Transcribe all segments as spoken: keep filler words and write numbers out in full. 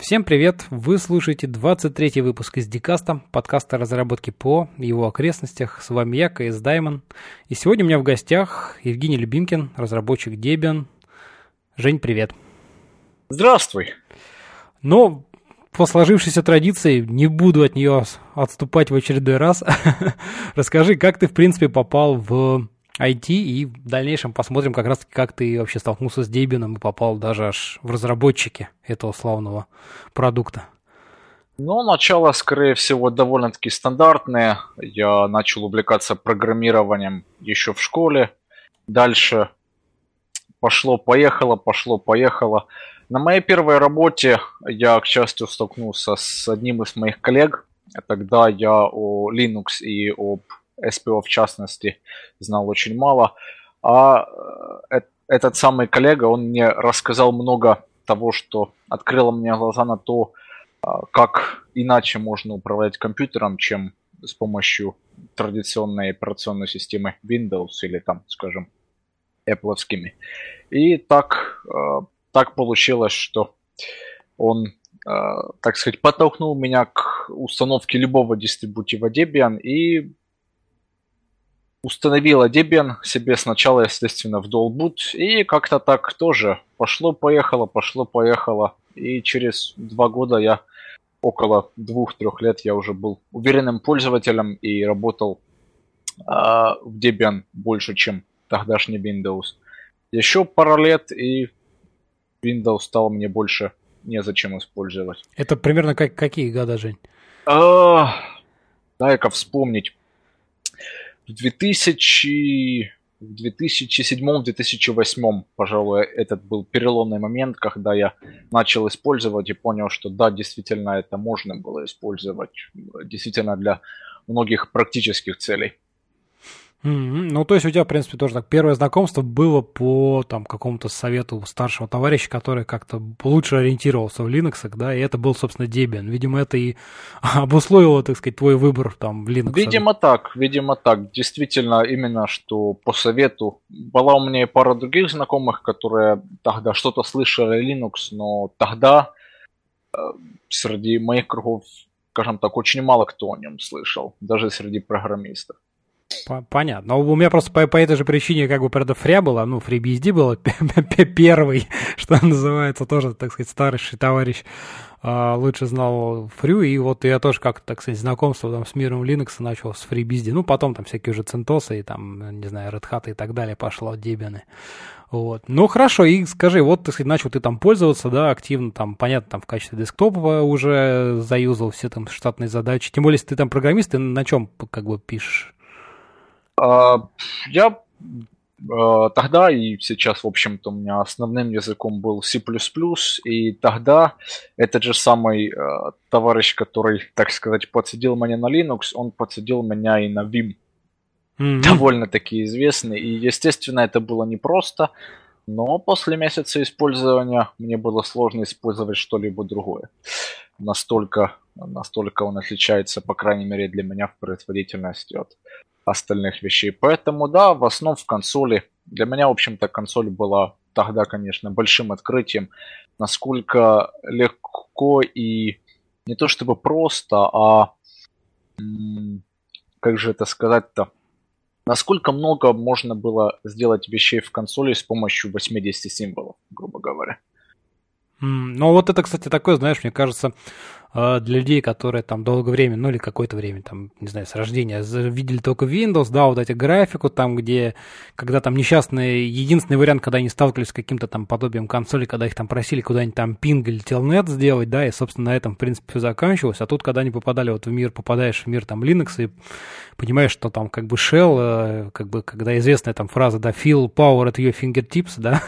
Всем привет! Вы слушаете двадцать третий выпуск из D-Cast, подкаста разработки ПО, его окрестностях. С вами я, КС Даймон. И сегодня у меня в гостях Евгений Любимкин, разработчик Debian. Жень, привет! Здравствуй! Но по сложившейся традиции не буду от нее отступать в очередной раз. Расскажи, как ты, в принципе, попал в ай ти, и в дальнейшем посмотрим как раз-таки, как ты вообще столкнулся с Debian и попал даже аж в разработчики этого славного продукта. Ну, начало, скорее всего, довольно-таки стандартное. Я начал увлекаться программированием еще в школе. Дальше пошло-поехало, пошло-поехало. На моей первой работе я, к счастью, столкнулся с одним из моих коллег. Тогда я о Linux и об эс пэ о в частности знал очень мало, а этот самый коллега, он мне рассказал много того, что открыло мне глаза на то, как иначе можно управлять компьютером, чем с помощью традиционной операционной системы Windows или там, скажем, Apple-овскими. И так, так получилось, что он, так сказать, подтолкнул меня к установке любого дистрибутива Debian и установила Debian себе сначала, естественно, в долбут, и как-то так тоже пошло-поехало, пошло-поехало. И через два года я, около двух-трех лет, я уже был уверенным пользователем и работал э, в Debian больше, чем тогдашний Windows. Еще пару лет, и Windows стал мне больше незачем использовать. Это примерно как, какие года, Жень? А, дай-ка вспомнить. В две тысячи седьмом - две тысячи восьмом, пожалуй, этот был переломный момент, когда я начал использовать и понял, что да, действительно, это можно было использовать, действительно, для многих практических целей. Mm-hmm. Ну, то есть у тебя, в принципе, тоже так первое знакомство было по там какому-то совету старшего товарища, который как-то лучше ориентировался в Linux, да, и это был, собственно, Debian. Видимо, это и обусловило, так сказать, твой выбор там в Linux. Видимо, так, видимо, так. Действительно, именно что по совету. Была у меня и пара других знакомых, которые тогда что-то слышали о Linux, но тогда э, среди моих кругов, скажем так, очень мало кто о нем слышал, даже среди программистов. Понятно. У меня просто по, по этой же причине, как бы, правда, фря была, ну, FreeBSD была первый, что называется, тоже, так сказать, старший товарищ э, лучше знал фрю, и вот я тоже как-то, так сказать, знакомство там с миром Linux начал с FreeBSD, ну, потом там всякие уже CentOS и там, не знаю, Red Hat и так далее пошло, Debian. Вот. Ну, хорошо, и скажи, вот, так сказать, начал ты там пользоваться, да, активно, там, понятно, там, в качестве десктопа уже заюзал все там штатные задачи, тем более, если ты там программист, ты на чем, как бы, пишешь? Я тогда и сейчас, в общем-то, у меня основным языком был C++, и тогда этот же самый товарищ, который, так сказать, подсадил меня на Linux, он подсадил меня и на Vim, mm-hmm. довольно-таки известный, и, естественно, это было непросто, но после месяца использования мне было сложно использовать что-либо другое. Настолько, настолько он отличается, по крайней мере, для меня в производительности от остальных вещей. Поэтому, да, в основном в консоли. Для меня, в общем-то, консоль была тогда, конечно, большим открытием, насколько легко и не то чтобы просто, а как же это сказать-то, насколько много можно было сделать вещей в консоли с помощью восьмидесяти символов, грубо говоря. Ну, вот это, кстати, такое, знаешь, мне кажется, для людей, которые там долгое время, ну, или какое-то время, там, не знаю, с рождения видели только Windows, да, вот эти графику там, где, когда там несчастные, единственный вариант, когда они сталкивались с каким-то там подобием консоли, когда их там просили куда-нибудь там пинг или телнет сделать, да, и, собственно, на этом, в принципе, все заканчивалось, а тут, когда они попадали вот в мир, попадаешь в мир там Linux и понимаешь, что там как бы shell, как бы, когда известная там фраза, да, feel power at your fingertips, да,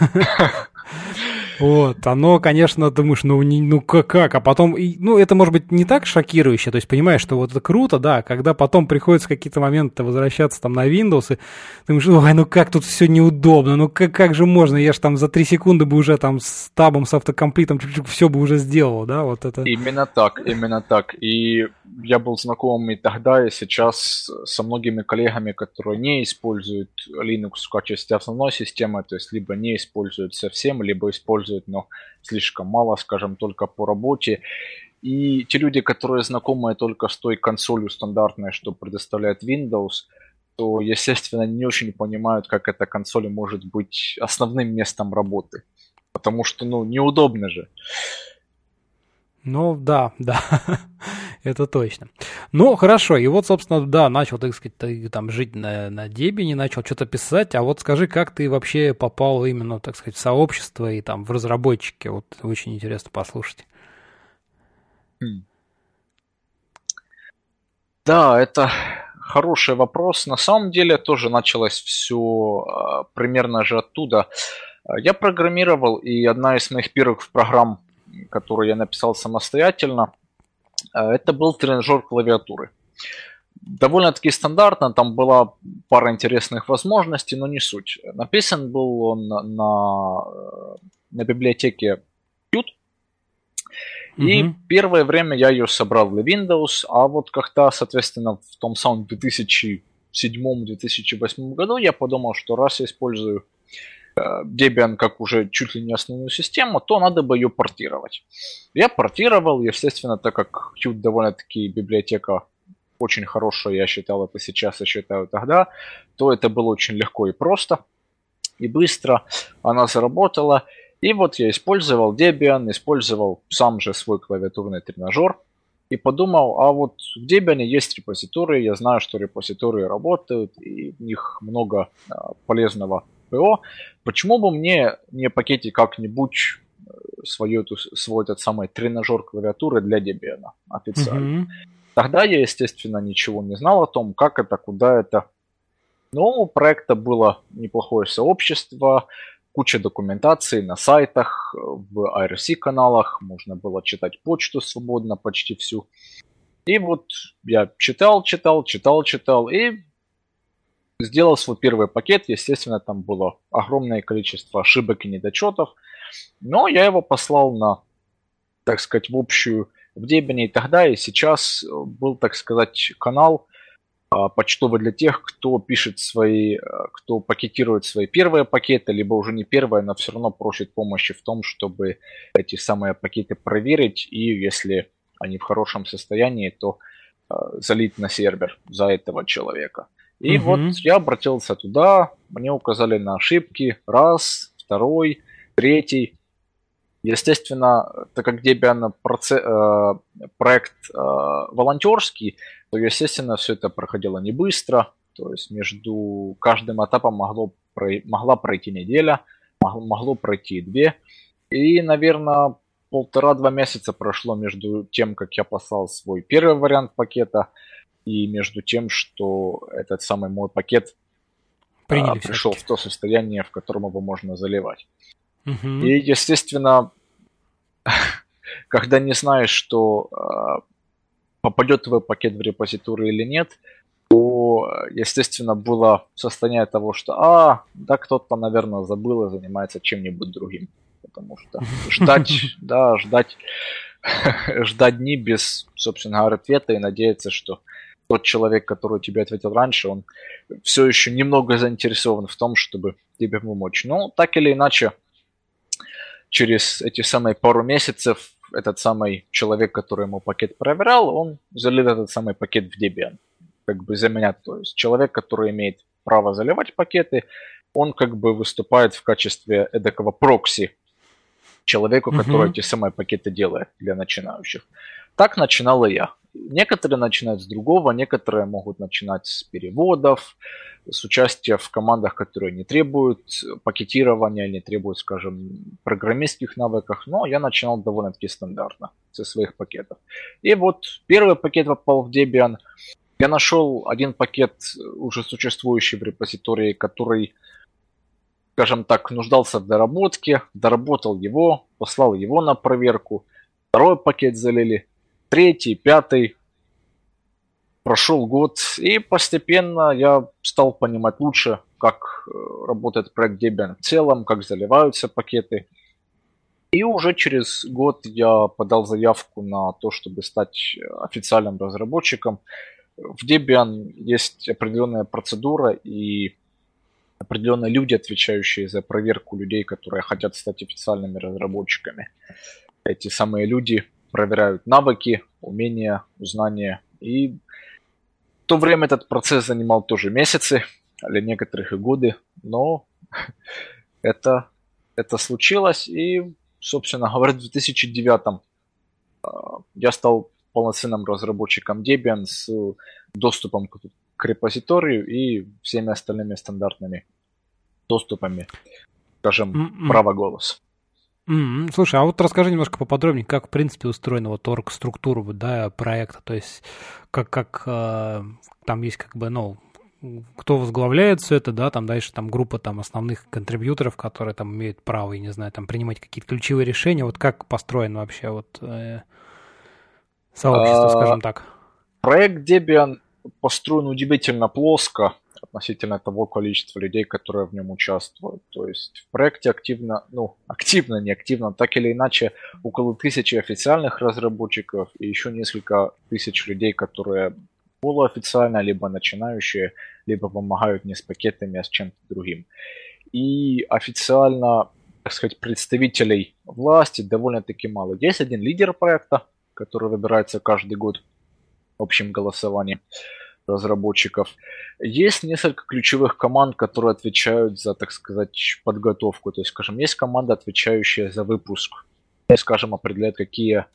вот, оно, конечно, думаешь, ну, не, ну как, как, а потом, и, ну, это может быть не так шокирующе, то есть понимаешь, что вот это круто, да, когда потом приходится какие-то моменты возвращаться там на Windows, и думаешь, ой, ну как тут все неудобно, ну как, как же можно, я же там за три секунды бы уже там с табом, с автокомплитом все бы уже сделал, да, вот это. Именно так, именно так, и я был знаком и тогда, и сейчас со многими коллегами, которые не используют Linux в качестве основной системы, то есть либо не используют совсем, либо используют, но слишком мало, скажем, только по работе. И те люди, которые знакомы только с той консолью стандартной, что предоставляет Windows, то, естественно, не очень понимают, как эта консоль может быть основным местом работы. Потому что, ну, неудобно же. Ну, да, да, это точно. Ну, хорошо, и вот, собственно, да, начал, так сказать, ты, там, жить на, на Debian, начал что-то писать, а вот скажи, как ты вообще попал именно, так сказать, в сообщество и там в разработчики, вот очень интересно послушать. Да, это хороший вопрос, на самом деле тоже началось все примерно же оттуда. Я программировал, и одна из моих первых программ, которую я написал самостоятельно, это был тренажер клавиатуры. Довольно-таки стандартно, там была пара интересных возможностей, но не суть. Написан был он на, на библиотеке Qt, и mm-hmm. первое время я ее собрал для Windows, а вот как-то, соответственно, в том самом две тысячи седьмом - две тысячи восьмом году я подумал, что раз я использую Debian как уже чуть ли не основную систему, то надо бы ее портировать. Я портировал, естественно, так как Qt довольно-таки библиотека очень хорошая, я считал это сейчас, я считаю тогда, то это было очень легко и просто, и быстро она заработала. И вот я использовал Debian, использовал сам же свой клавиатурный тренажер и подумал, а вот в Debian есть репозитории, я знаю, что репозитории работают, и в них много полезного. Почему бы мне не пакетить как-нибудь свой, свой этот самый тренажер клавиатуры для Debian официально? Mm-hmm. Тогда я, естественно, ничего не знал о том, как это, куда это. Но у проекта было неплохое сообщество, куча документации на сайтах, в ай ар си каналах, можно было читать почту свободно почти всю. И вот я читал, читал, читал, читал и... сделал свой первый пакет, естественно, там было огромное количество ошибок и недочетов, но я его послал на, так сказать, в общую в Debian, и тогда, и сейчас был, так сказать, канал почтовый для тех, кто пишет свои, кто пакетирует свои первые пакеты, либо уже не первые, но все равно просит помощи в том, чтобы эти самые пакеты проверить, и если они в хорошем состоянии, то залить на сервер за этого человека. И угу. вот я обратился туда, мне указали на ошибки раз, второй, третий. Естественно, так как Debian проце- э, проект э, волонтерский, то, естественно, все это проходило не быстро. То есть между каждым этапом могло, могла пройти неделя, могло, могло пройти две. И, наверное, полтора-два месяца прошло между тем, как я послал свой первый вариант пакета, и между тем, что этот самый мой пакет а, пришел в то состояние, в котором его можно заливать. Угу. И, естественно, когда не знаешь, что а, попадет твой пакет в репозиторий или нет, то, естественно, было состояние того, что «а, да, кто-то, наверное, забыл и занимается чем-нибудь другим». Потому что ждать, да, ждать, ждать дни без, собственно говоря, ответа и надеяться, что тот человек, который тебе ответил раньше, он все еще немного заинтересован в том, чтобы тебе помочь. Но так или иначе, через эти самые пару месяцев этот самый человек, который ему пакет проверял, он залил этот самый пакет в Debian. Как бы за меня. То есть человек, который имеет право заливать пакеты, он как бы выступает в качестве эдакого прокси человеку, mm-hmm. который эти самые пакеты делает для начинающих. Так начинал и я. Некоторые начинают с другого, некоторые могут начинать с переводов, с участия в командах, которые не требуют пакетирования, не требуют, скажем, программистских навыков, но я начинал довольно-таки стандартно со своих пакетов. И вот первый пакет попал в Debian. Я нашел один пакет, уже существующий в репозитории, который, скажем так, нуждался в доработке, доработал его, послал его на проверку, второй пакет залили, третий, пятый, прошел год, и постепенно я стал понимать лучше, как работает проект Debian в целом, как заливаются пакеты. И уже через год я подал заявку на то, чтобы стать официальным разработчиком. В Debian есть определенная процедура и определенные люди, отвечающие за проверку людей, которые хотят стать официальными разработчиками. Эти самые люди проверяют навыки, умения, знания. И в то время этот процесс занимал тоже месяцы, для некоторых и годы, но это, это случилось. И, собственно говоря, в две тысячи девятом я стал полноценным разработчиком Debian с доступом к, к репозиторию и всеми остальными стандартными доступами, скажем, mm-hmm. права голоса. Mm-hmm. Слушай, а вот расскажи немножко поподробнее, как в принципе устроена вот орг-структура, да, проекта, то есть как, как э, там есть как бы, ну, кто возглавляет все это, да, там дальше там группа там основных контрибьюторов, которые там имеют право, я не знаю, там принимать какие-то ключевые решения, вот как построен вообще вот э, сообщество, скажем так. Проект Debian построен удивительно плоско относительно того количества людей, которые в нем участвуют. То есть в проекте активно, ну, активно, не активно, так или иначе, около тысячи официальных разработчиков и еще несколько тысяч людей, которые полуофициально, либо начинающие, либо помогают не с пакетами, а с чем-то другим. И официально, так сказать, представителей власти довольно-таки мало. Есть один лидер проекта, который выбирается каждый год общим голосованием разработчиков. Есть несколько ключевых команд, которые отвечают за, так сказать, подготовку. То есть, скажем, есть команда, отвечающая за выпуск. И, скажем, определяет, какие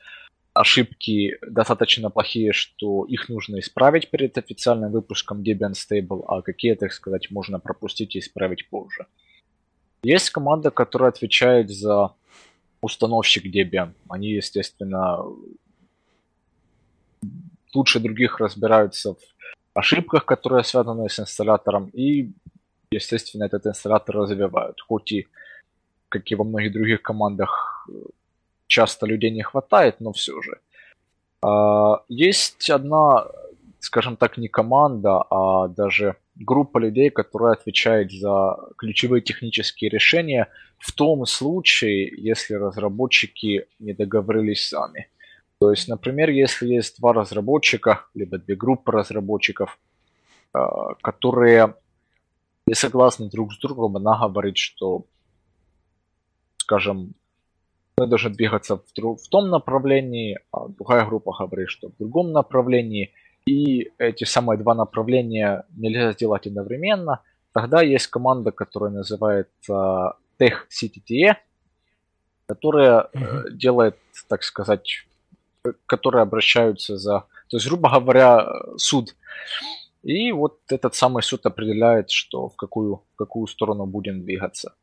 ошибки достаточно плохие, что их нужно исправить перед официальным выпуском Debian Stable, а какие, так сказать, можно пропустить и исправить позже. Есть команда, которая отвечает за установщик Debian. Они, естественно, лучше других разбираются в ошибках, которые связаны с инсталлятором, и, естественно, этот инсталлятор развивают. Хоть и, как и во многих других командах, часто людей не хватает, но все же. Есть одна, скажем так, не команда, а даже группа людей, которая отвечает за ключевые технические решения в том случае, если разработчики не договорились сами. То есть, например, если есть два разработчика, либо две группы разработчиков, которые не согласны друг с другом, она говорит, что, скажем, мы должны двигаться в том направлении, а другая группа говорит, что в другом направлении, и эти самые два направления нельзя сделать одновременно, тогда есть команда, которая называется tech-ctte, которая mm-hmm. делает, так сказать, которые обращаются за, то есть, грубо говоря, суд. И вот этот самый суд определяет, что в какую, в какую сторону будем двигаться.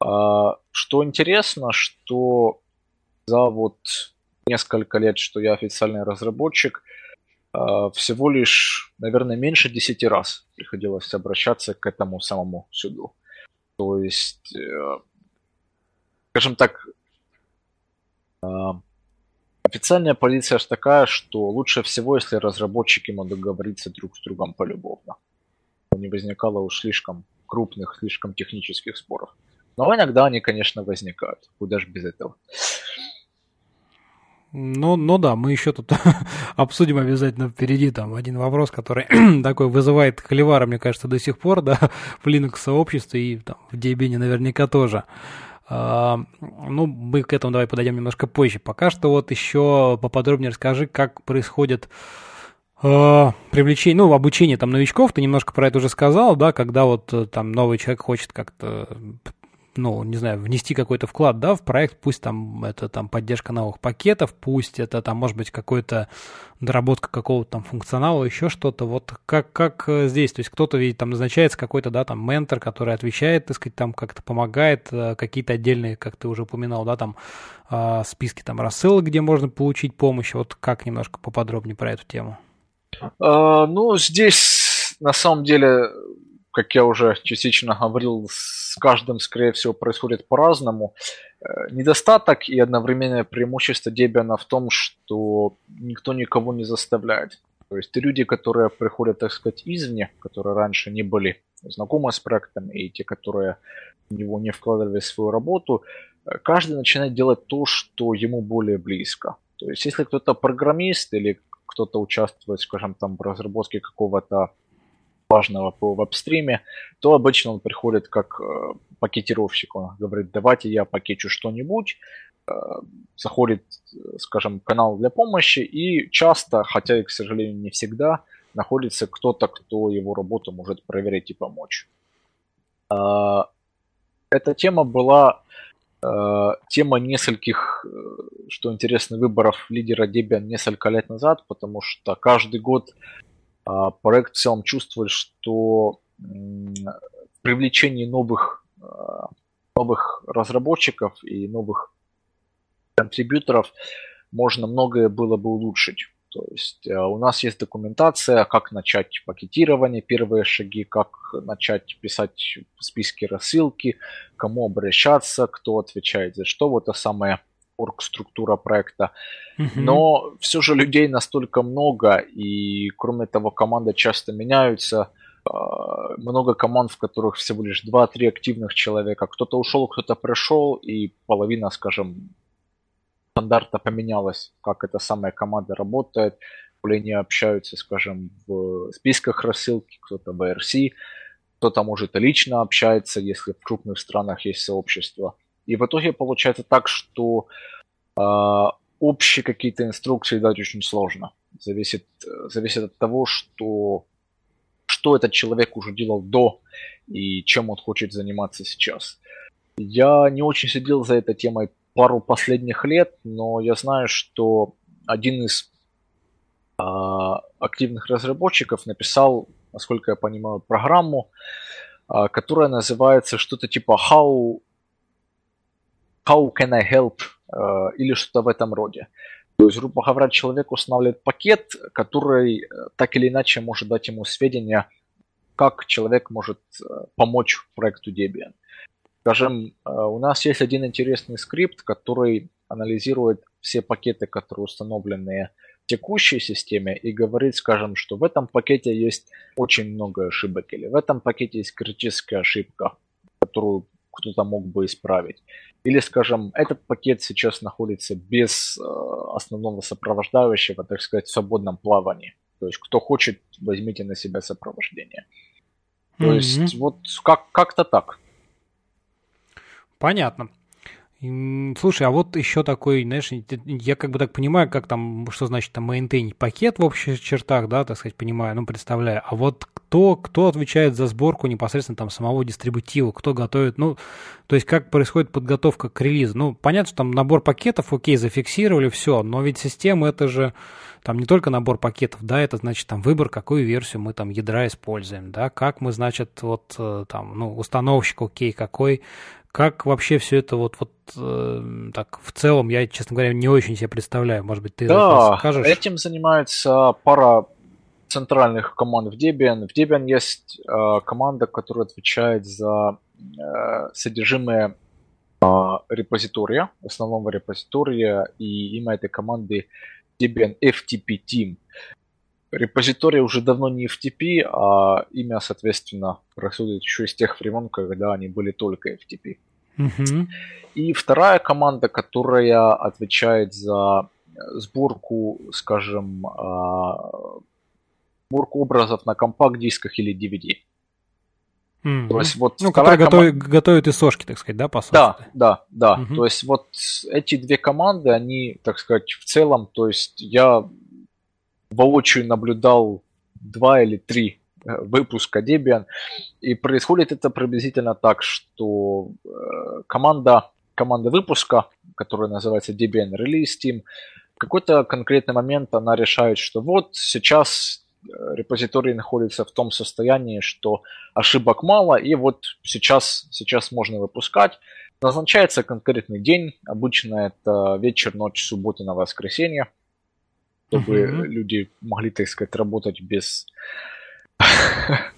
Что интересно, что за вот несколько лет, что я официальный разработчик, всего лишь, наверное, меньше десяти раз приходилось обращаться к этому самому суду. То есть, скажем так, официальная позиция же такая, что лучше всего, если разработчики могут договориться друг с другом полюбовно. Не возникало уж слишком крупных, слишком технических споров. Но иногда они, конечно, возникают. Куда же без этого? Ну, ну да, мы еще тут обсудим обязательно впереди там один вопрос, который такой вызывает холивар, мне кажется, до сих пор, да, в Linux-сообществе и там, в Debian наверняка тоже. Uh, ну, мы к этому давай подойдем немножко позже. Пока что вот еще поподробнее расскажи, как происходит uh, привлечение, ну, обучение там новичков. Ты немножко про это уже сказал, да, когда вот там новый человек хочет как-то, ну, не знаю, внести какой-то вклад, да, в проект, пусть там это там поддержка новых пакетов, пусть это там, может быть, какая-то доработка какого-то там функционала, еще что-то, вот как, как здесь, то есть кто-то, видит, там назначается какой-то, да, там ментор, который отвечает, так сказать, там как-то помогает, какие-то отдельные, как ты уже упоминал, да, там списки там рассылок, где можно получить помощь, вот как немножко поподробнее про эту тему? А, ну, здесь, на самом деле, как я уже частично говорил, с каждым, скорее всего, происходит по-разному. Недостаток и одновременное преимущество Debian в том, что никто никого не заставляет. То есть люди, которые приходят, так сказать, извне, которые раньше не были знакомы с проектом, и те, которые в него не вкладывали свою работу, каждый начинает делать то, что ему более близко. То есть, если кто-то программист или кто-то участвует, скажем, там в разработке какого-то важного по WebStream, то обычно он приходит как пакетировщик. Он говорит, давайте я пакечу что-нибудь. Заходит, скажем, канал для помощи, и часто, хотя и, к сожалению, не всегда, находится кто-то, кто его работу может проверить и помочь. Эта тема была тема нескольких, что интересно, выборов лидера Debian несколько лет назад, потому что каждый год проект в целом чувствует, что в привлечении новых, новых разработчиков и новых контрибьюторов можно многое было бы улучшить. То есть у нас есть документация, как начать пакетирование, первые шаги, как начать писать списки рассылки, кому обращаться, кто отвечает за что. Вот это самая оргструктура проекта. Mm-hmm. Но все же людей настолько много, и кроме того, команды часто меняются. Много команд, в которых всего лишь два-три активных человека. Кто-то ушел, кто-то пришел, и половина, скажем, стандарта поменялось, как эта самая команда работает, более общаются, скажем, в списках рассылки, кто-то в ай ар си, кто-то, может, и лично общается, если в крупных странах есть сообщество. И в итоге получается так, что э, общие какие-то инструкции дать очень сложно. Зависит, зависит от того, что, что этот человек уже делал до и чем он хочет заниматься сейчас. Я не очень следил за этой темой пару последних лет, но я знаю, что один из э, активных разработчиков написал, насколько я понимаю, программу, э, которая называется что-то типа How, how can I help э, или что-то в этом роде. То есть, грубо говоря, человек устанавливает пакет, который так или иначе может дать ему сведения, как человек может помочь проекту Debian. Скажем, у нас есть один интересный скрипт, который анализирует все пакеты, которые установлены в текущей системе, и говорит, скажем, что в этом пакете есть очень много ошибок, или в этом пакете есть критическая ошибка, которую кто-то мог бы исправить. Или, скажем, этот пакет сейчас находится без основного сопровождающего, так сказать, в свободном плавании. То есть, кто хочет, возьмите на себя сопровождение. То mm-hmm. есть, вот как- как-то так. Понятно. Слушай, а вот еще такой, знаешь, я как бы так понимаю, как там, что значит там мейнтейнить пакет в общих чертах, да, так сказать, понимаю, ну, представляю. А вот кто, кто отвечает за сборку непосредственно там самого дистрибутива, кто готовит, ну, то есть как происходит подготовка к релизу? Ну, понятно, что там набор пакетов, окей, зафиксировали, все, но ведь система это же там не только набор пакетов, да, это значит там выбор, какую версию мы там ядра используем, да, как мы, значит, вот там, ну, установщик, окей, какой, как вообще все это вот, вот э, так в целом, я, честно говоря, не очень себе представляю. Может быть, ты да, скажешь? Этим занимается пара центральных команд в Debian. В Debian есть э, команда, которая отвечает за э, содержимое э, репозитория, основного репозитория, и имя этой команды Debian эф ти пи Team. Репозиторий уже давно не эф ти пи, а имя, соответственно, происходит еще из тех времен, когда они были только эф ти пи. Mm-hmm. И вторая команда, которая отвечает за сборку, скажем, сборку образов на компакт-дисках или ди ви ди. Mm-hmm. То есть, вот ну, которая команда... готовит, готовит и сошки, так сказать, да, по сути? Да, да, да. Mm-hmm. То есть вот эти две команды, они, так сказать, в целом, то есть я... воочию наблюдал два или три выпуска Debian, и происходит это приблизительно так, что команда, команда выпуска, которая называется Debian Release Team, в какой-то конкретный момент она решает, что вот сейчас репозиторий находится в том состоянии, что ошибок мало, и вот сейчас, сейчас можно выпускать. Назначается конкретный день, обычно это вечер, ночь, суббота на воскресенье, чтобы uh-huh. люди могли, так сказать, работать без...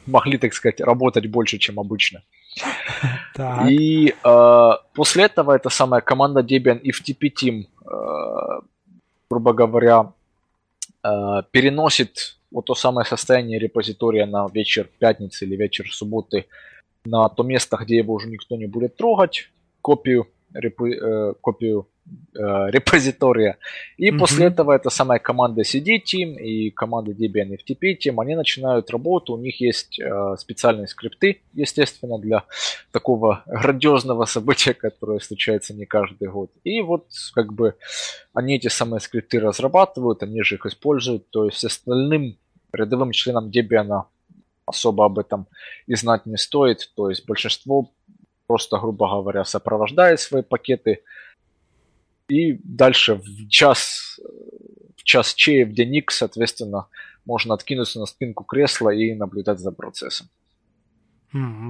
могли, так сказать, работать больше, чем обычно. Так. И э, после этого эта самая команда Debian эф ти пи Team, э, грубо говоря, э, переносит вот то самое состояние репозитория на вечер пятницы или вечер субботы на то место, где его уже никто не будет трогать, копию репо- копию э, репозитория. И mm-hmm. после этого эта самая команда си ди Team и команда Debian эф ти пи Team, они начинают работу. У них есть э, специальные скрипты, естественно, для такого грандиозного события, которое случается не каждый год. И вот как бы они эти самые скрипты разрабатывают, они же их используют. То есть остальным рядовым членам Debian особо об этом и знать не стоит. То есть большинство просто, грубо говоря, сопровождает свои пакеты. И дальше в час, в час чая, в денник, соответственно, можно откинуться на спинку кресла и наблюдать за процессом.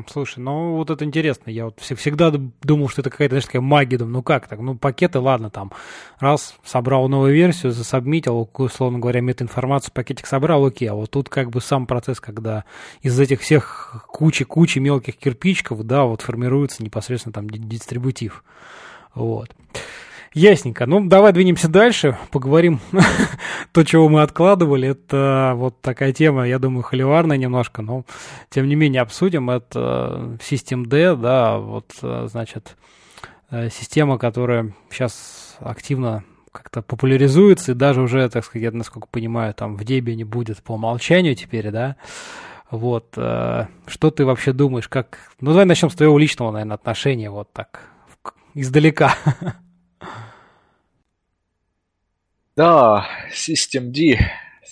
Слушай, ну вот это интересно. Я вот всегда думал, что это какая-то, знаешь, такая магия. Ну как так? Ну пакеты, ладно, там раз собрал новую версию, засабмитил, условно говоря, метаинформацию, пакетик собрал, окей. А вот тут как бы сам процесс, когда из этих всех кучи-кучи мелких кирпичиков, да, вот формируется непосредственно там дистрибутив. Вот. Ясненько. Ну, давай двинемся дальше, поговорим то, чего мы откладывали. Это вот такая тема, я думаю, холиварная немножко, но тем не менее обсудим. Это systemd, да, вот, значит, система, которая сейчас активно как-то популяризуется и даже уже, так сказать, я, насколько понимаю, там в Debian будет по умолчанию теперь, да. Вот. Что ты вообще думаешь? Как... Ну, давай начнем с твоего личного, наверное, отношения, вот так, издалека. Да, systemd,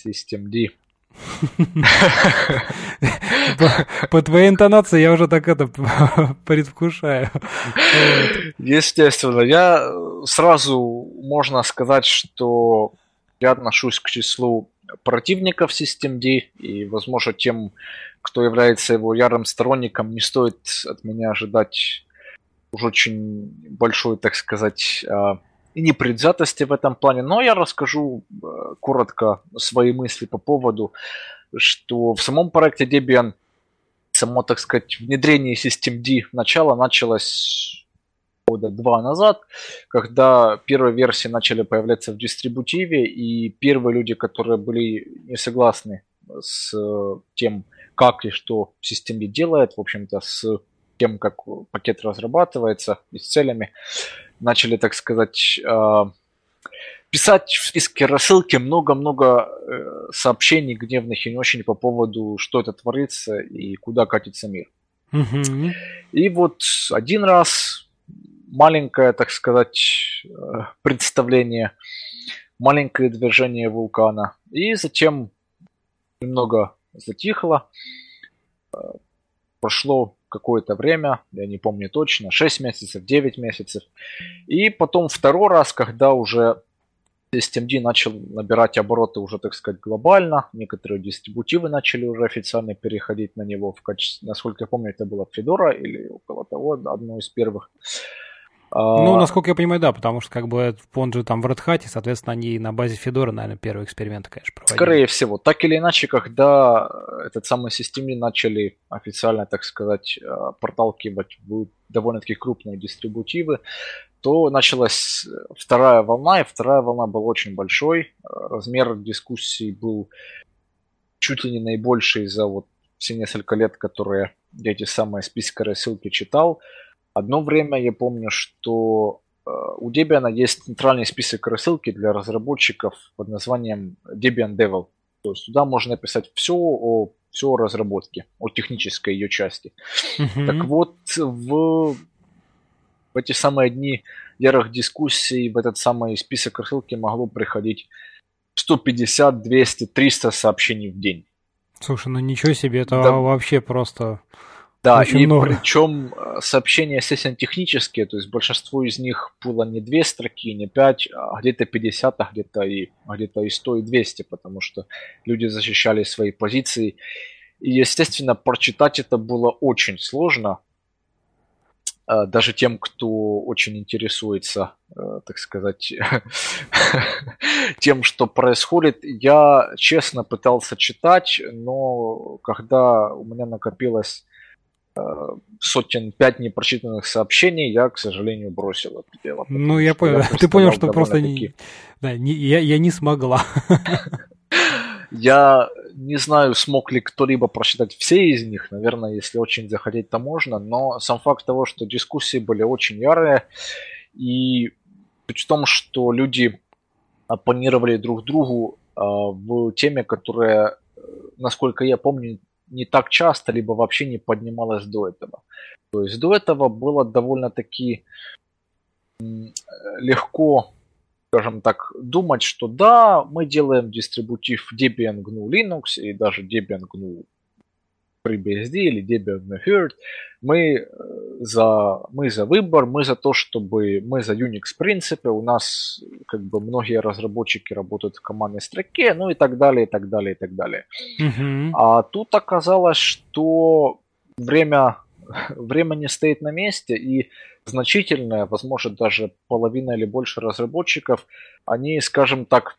systemd. По, по твоей интонации я уже так это предвкушаю. Естественно, я сразу можно сказать, что я отношусь к числу противников systemd, и, возможно, тем, кто является его ярым сторонником, не стоит от меня ожидать уж очень большой, так сказать, и непредвзятости в этом плане, но я расскажу коротко свои мысли по поводу, что в самом проекте Debian само, так сказать, внедрение systemd начало началось года два назад, когда первые версии начали появляться в дистрибутиве, и первые люди, которые были не согласны с тем, как и что systemd делает, в общем-то, с тем, как пакет разрабатывается и с целями, начали, так сказать, писать в списке рассылки много-много сообщений гневных и не очень по поводу, что это творится и куда катится мир. Mm-hmm. И вот один раз маленькое, так сказать, представление, маленькое движение вулкана, и затем немного затихло, прошло какое-то время, я не помню точно, шесть месяцев, девять месяцев. И потом второй раз, когда уже systemd начал набирать обороты уже, так сказать, глобально, некоторые дистрибутивы начали уже официально переходить на него в качестве, насколько я помню, это была Fedora или около того, одно из первых. Ну, насколько я понимаю, да, потому что как бы он же там в Red Hat, и, соответственно, они на базе Fedora, наверное, первые эксперименты, конечно, проводили. Скорее всего. Так или иначе, когда этот самый systemd начали официально, так сказать, проталкивать в довольно-таки крупные дистрибутивы, то началась вторая волна, и вторая волна была очень большой. Размер дискуссий был чуть ли не наибольший за вот все несколько лет, которые я эти самые списки рассылки читал. Одно время я помню, что у Debian есть центральный список рассылки для разработчиков под названием Debian Devil. То есть туда можно написать все о, все о разработке, о технической ее части. Mm-hmm. Так вот, в, в эти самые дни ярых дискуссий в этот самый список рассылки могло приходить сто пятьдесят, двести, триста сообщений в день. Слушай, ну ничего себе, это да. Вообще просто... Да, очень и много. Причем сообщения, естественно, технические, то есть большинство из них было не две строки, не пять, а где-то пятьдесят, а где-то и, где-то и сто, и двести, потому что люди защищали свои позиции. И, естественно, прочитать это было очень сложно, даже тем, кто очень интересуется, так сказать, тем, что происходит. Я честно пытался читать, но когда у меня накопилось... сотен пять непрочитанных сообщений, я, к сожалению, бросил это дело. Ну, я понял. Ты понял, что просто не... Да, не, я, я не смогла. Я не знаю, смог ли кто-либо прочитать все из них. Наверное, если очень захотеть, то можно. Но сам факт того, что дискуссии были очень ярые, И в том, что люди оппонировали друг другу в теме, которая, насколько я помню, не так часто, либо вообще не поднималась до этого. То есть до этого было довольно-таки легко, скажем так, думать, что да, мы делаем дистрибутив Debian гну Linux и даже Debian гну FreeBSD или Debian гну Hurt. Мы за, мы за выбор, мы за то, чтобы... Мы за Unix в принципе. У нас как бы многие разработчики работают в командной строке, ну и так далее, и так далее, и так далее. Mm-hmm. А тут оказалось, что время... Время не стоит на месте, и значительная, возможно, даже половина или больше разработчиков, они, скажем так,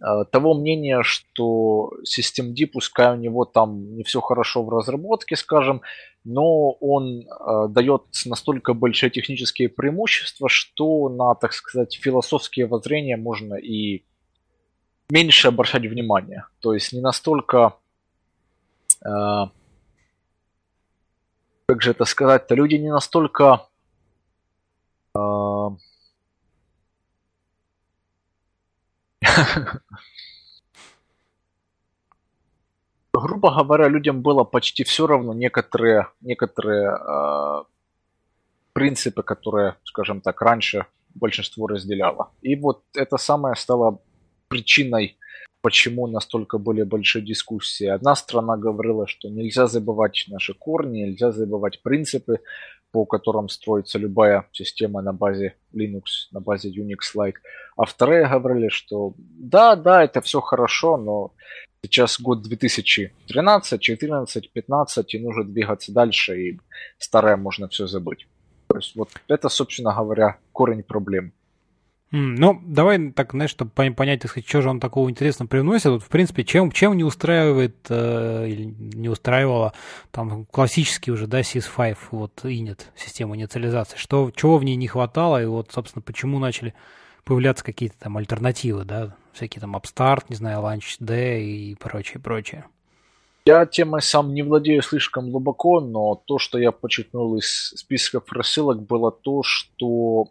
того мнения, что systemd, пускай у него там не все хорошо в разработке, скажем, но он дает настолько большие технические преимущества, что на, так сказать, философские воззрения можно и меньше обращать внимание. То есть не настолько... Как же это сказать-то? Люди не настолько э... грубо говоря, людям было почти все равно некоторые, некоторые э... принципы, которые, скажем так, раньше большинство разделяло. И вот это самое стало причиной, почему настолько были большие дискуссии. Одна страна говорила, что нельзя забывать наши корни, нельзя забывать принципы, по которым строится любая система на базе Linux, на базе Unix-like. А вторые говорили, что да, да, это все хорошо, но сейчас год две тысячи тринадцать, четырнадцать, пятнадцать, и нужно двигаться дальше, и старое можно все забыть. То есть вот это, собственно говоря, корень проблем. Ну, давай так, знаешь, чтобы понять, так сказать, что же он такого интересного привносит. Вот, в принципе, чем, чем не устраивает э, или не устраивала там классический уже, да, сис пять, вот, инит, система инициализации, что, чего в ней не хватало, и вот, собственно, почему начали появляться какие-то там альтернативы, да, всякие там Upstart, не знаю, LaunchD и прочее, прочее. Я темой сам не владею слишком глубоко, но то, что я подчеркнул из списков рассылок, было то, что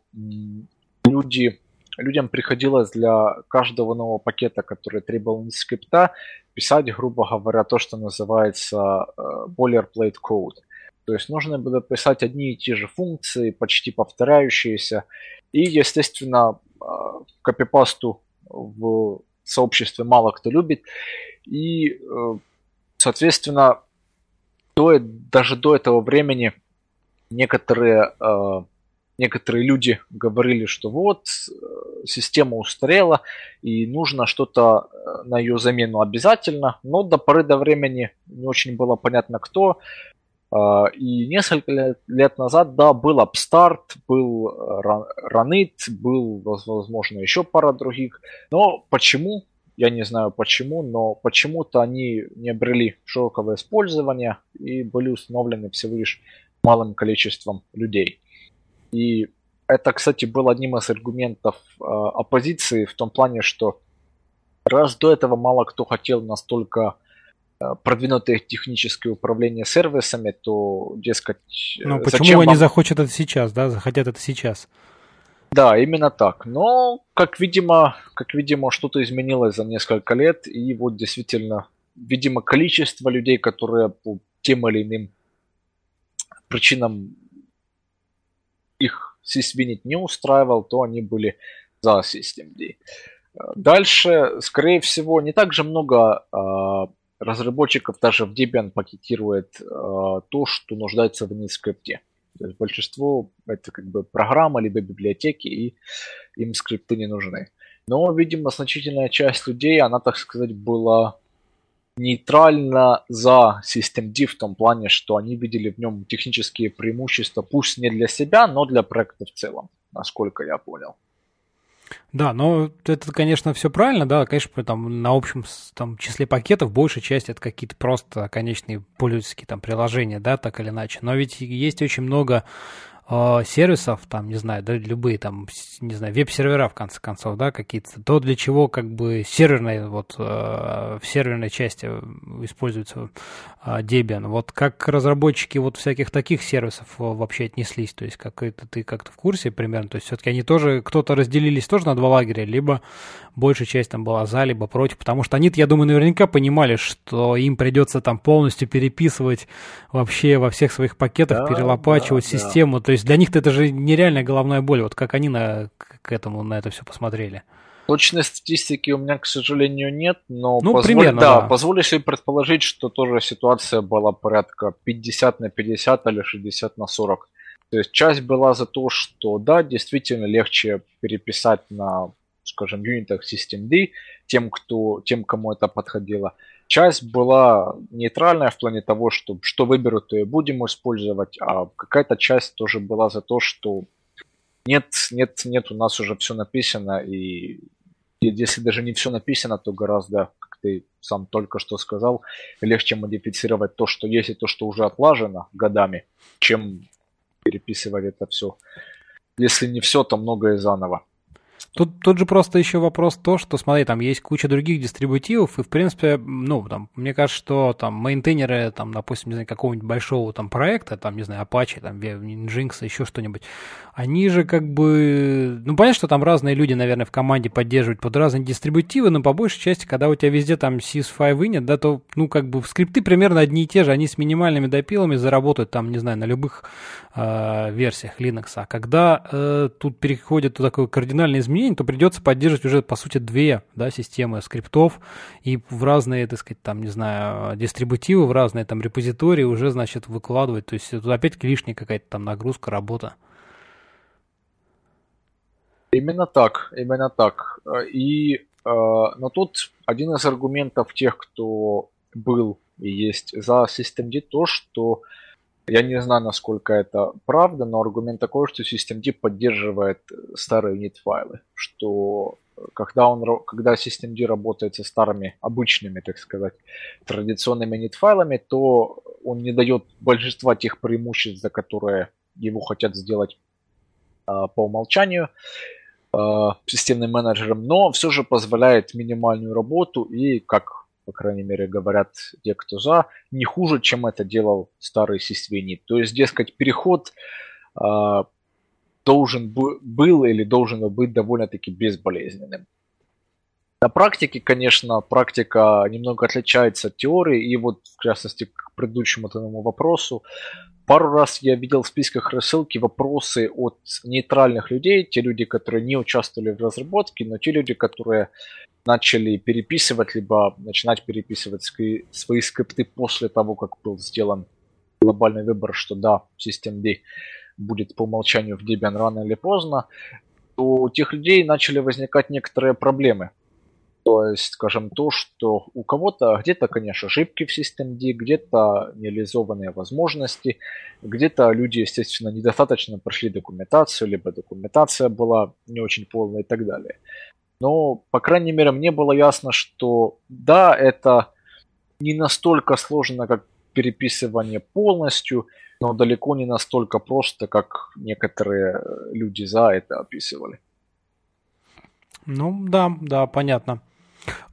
люди... Людям приходилось для каждого нового пакета, который требовал скрипта, писать, грубо говоря, то, что называется boilerplate code. То есть нужно было писать одни и те же функции, почти повторяющиеся. И, естественно, копипасту в сообществе мало кто любит. И, соответственно, до, даже до этого времени некоторые... Некоторые люди говорили, что вот, система устарела, и нужно что-то на ее замену обязательно, но до поры до времени не очень было понятно, кто. И несколько лет назад, да, был Upstart, был Ronit, был, возможно, еще пара других, но почему, я не знаю почему, но почему-то они не обрели широкого использования и были установлены всего лишь малым количеством людей. И это, кстати, был одним из аргументов э, оппозиции в том плане, что раз до этого мало кто хотел настолько э, продвинутое техническое управление сервисами, то, дескать... Э, ну, почему вам... они захотят это сейчас, да, захотят это сейчас? Да, именно так. Но, как видимо, как видимо, что-то изменилось за несколько лет, и вот действительно, видимо, количество людей, которые по тем или иным причинам их SysV не устраивал, то они были за systemd. Дальше, скорее всего, не так же много э, разработчиков даже в Debian пакетирует э, то, что нуждается в init-скрипте. То есть большинство это как бы программы либо библиотеки, и им скрипты не нужны. Но, видимо, значительная часть людей, она, так сказать, была нейтрально за systemd в том плане, что они видели в нем технические преимущества, пусть не для себя, но для проекта в целом, насколько я понял. Да, но это, конечно, все правильно, да, конечно, там, на общем там, числе пакетов большая часть это какие-то просто конечные пользовательские там, приложения, да, так или иначе, но ведь есть очень много э, сервисов, там, не знаю, да, любые там, не знаю, веб-сервера, в конце концов, да, какие-то, то для чего как бы серверные, вот, э, в серверной части используется э, Debian. Вот как разработчики вот всяких таких сервисов вообще отнеслись, то есть как это ты как-то в курсе примерно, то есть все-таки они тоже, кто-то разделились тоже на два лагеря, либо большая часть там была за, либо против, потому что они-то, я думаю, наверняка понимали, что им придется там полностью переписывать вообще во всех своих пакетах, да, перелопачивать, да, систему, да. То есть для них-то это же нереальная головная боль, вот как они на, к этому, на это все посмотрели? Точной статистики у меня, к сожалению, нет, но ну, позволь, примерно, да, да. позволю себе предположить, что тоже ситуация была порядка пятьдесят на пятьдесят или шестьдесят на сорок. То есть часть была за то, что да, действительно легче переписать на, скажем, юнитах systemd тем, кто, тем, кому это подходило. Часть была нейтральная в плане того, что что выберут, то и будем использовать, а какая-то часть тоже была за то, что нет, нет, нет, у нас уже все написано, и если даже не все написано, то гораздо, как ты сам только что сказал, легче модифицировать то, что есть, и то, что уже отлажено годами, чем переписывать это все. Если не все, то многое заново. Тут, тут же просто еще вопрос то, что, смотри, там есть куча других дистрибутивов, и, в принципе, ну, там, мне кажется, что там мейнтейнеры, там, допустим, не знаю, какого-нибудь большого там проекта, там, не знаю, Apache, там, Nginx, еще что-нибудь, они же как бы, ну, понятно, что там разные люди, наверное, в команде поддерживают под разные дистрибутивы, но по большей части, когда у тебя везде там сис файв вынет, да, то, ну, как бы скрипты примерно одни и те же, они с минимальными допилами заработают там, не знаю, на любых э, версиях Linux, а когда э, тут переходит такое кардинальное изменение, то придется поддерживать уже, по сути, две, да, системы скриптов и в разные, так сказать, там, не знаю, дистрибутивы, в разные там репозитории уже, значит, выкладывать. То есть тут опять лишняя какая-то там нагрузка, работа. Именно так, именно так. И, но тут один из аргументов тех, кто был и есть за systemd, то, что я не знаю, насколько это правда, но аргумент такой, что systemd поддерживает старые init-файлы, что когда, он, когда systemd работает со старыми, обычными, так сказать, традиционными init-файлами, то он не дает большинства тех преимуществ, за которые его хотят сделать а, по умолчанию а, системным менеджером, но все же позволяет минимальную работу и, как по крайней мере, говорят те, кто за, не хуже, чем это делал старый SysVinit. То есть, дескать, переход э, должен бы, был или должен быть довольно-таки безболезненным. На практике, конечно, практика немного отличается от теории, и вот, в частности, к предыдущему этому вопросу, пару раз я видел в списках рассылки вопросы от нейтральных людей, те люди, которые не участвовали в разработке, но те люди, которые начали переписывать, либо начинать переписывать скри- свои скрипты после того, как был сделан глобальный выбор, что да, systemd будет по умолчанию в Debian рано или поздно, то у тех людей начали возникать некоторые проблемы. То есть, скажем, то, что у кого-то где-то, конечно, ошибки в systemd, где-то нереализованные возможности, где-то люди, естественно, недостаточно прошли документацию, либо документация была не очень полная и так далее. Но, по крайней мере, мне было ясно, что да, это не настолько сложно, как переписывание полностью, но далеко не настолько просто, как некоторые люди за это описывали. Ну да, да, понятно.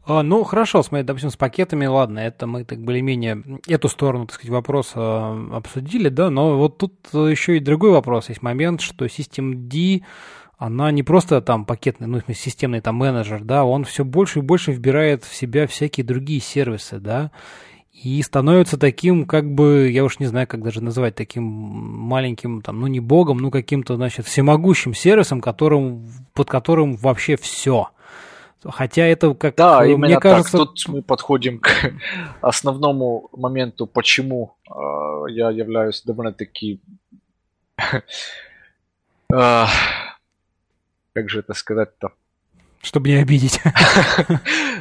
Ну, хорошо, смотри, допустим, с пакетами, ладно, это мы так более-менее эту сторону, так сказать, вопроса обсудили, да, но вот тут еще и другой вопрос есть момент, что systemd, она не просто там пакетный, ну, системный там менеджер, да, он все больше и больше вбирает в себя всякие другие сервисы, да, и становится таким, как бы, я уж не знаю, как даже называть, таким маленьким, там, ну, не богом, ну, каким-то, значит, всемогущим сервисом, которым, под которым вообще все. Хотя это как... Да, мне именно кажется... так. Тут мы подходим к основному моменту, почему э, я являюсь довольно-таки... Э, как же это сказать-то? Чтобы не обидеть.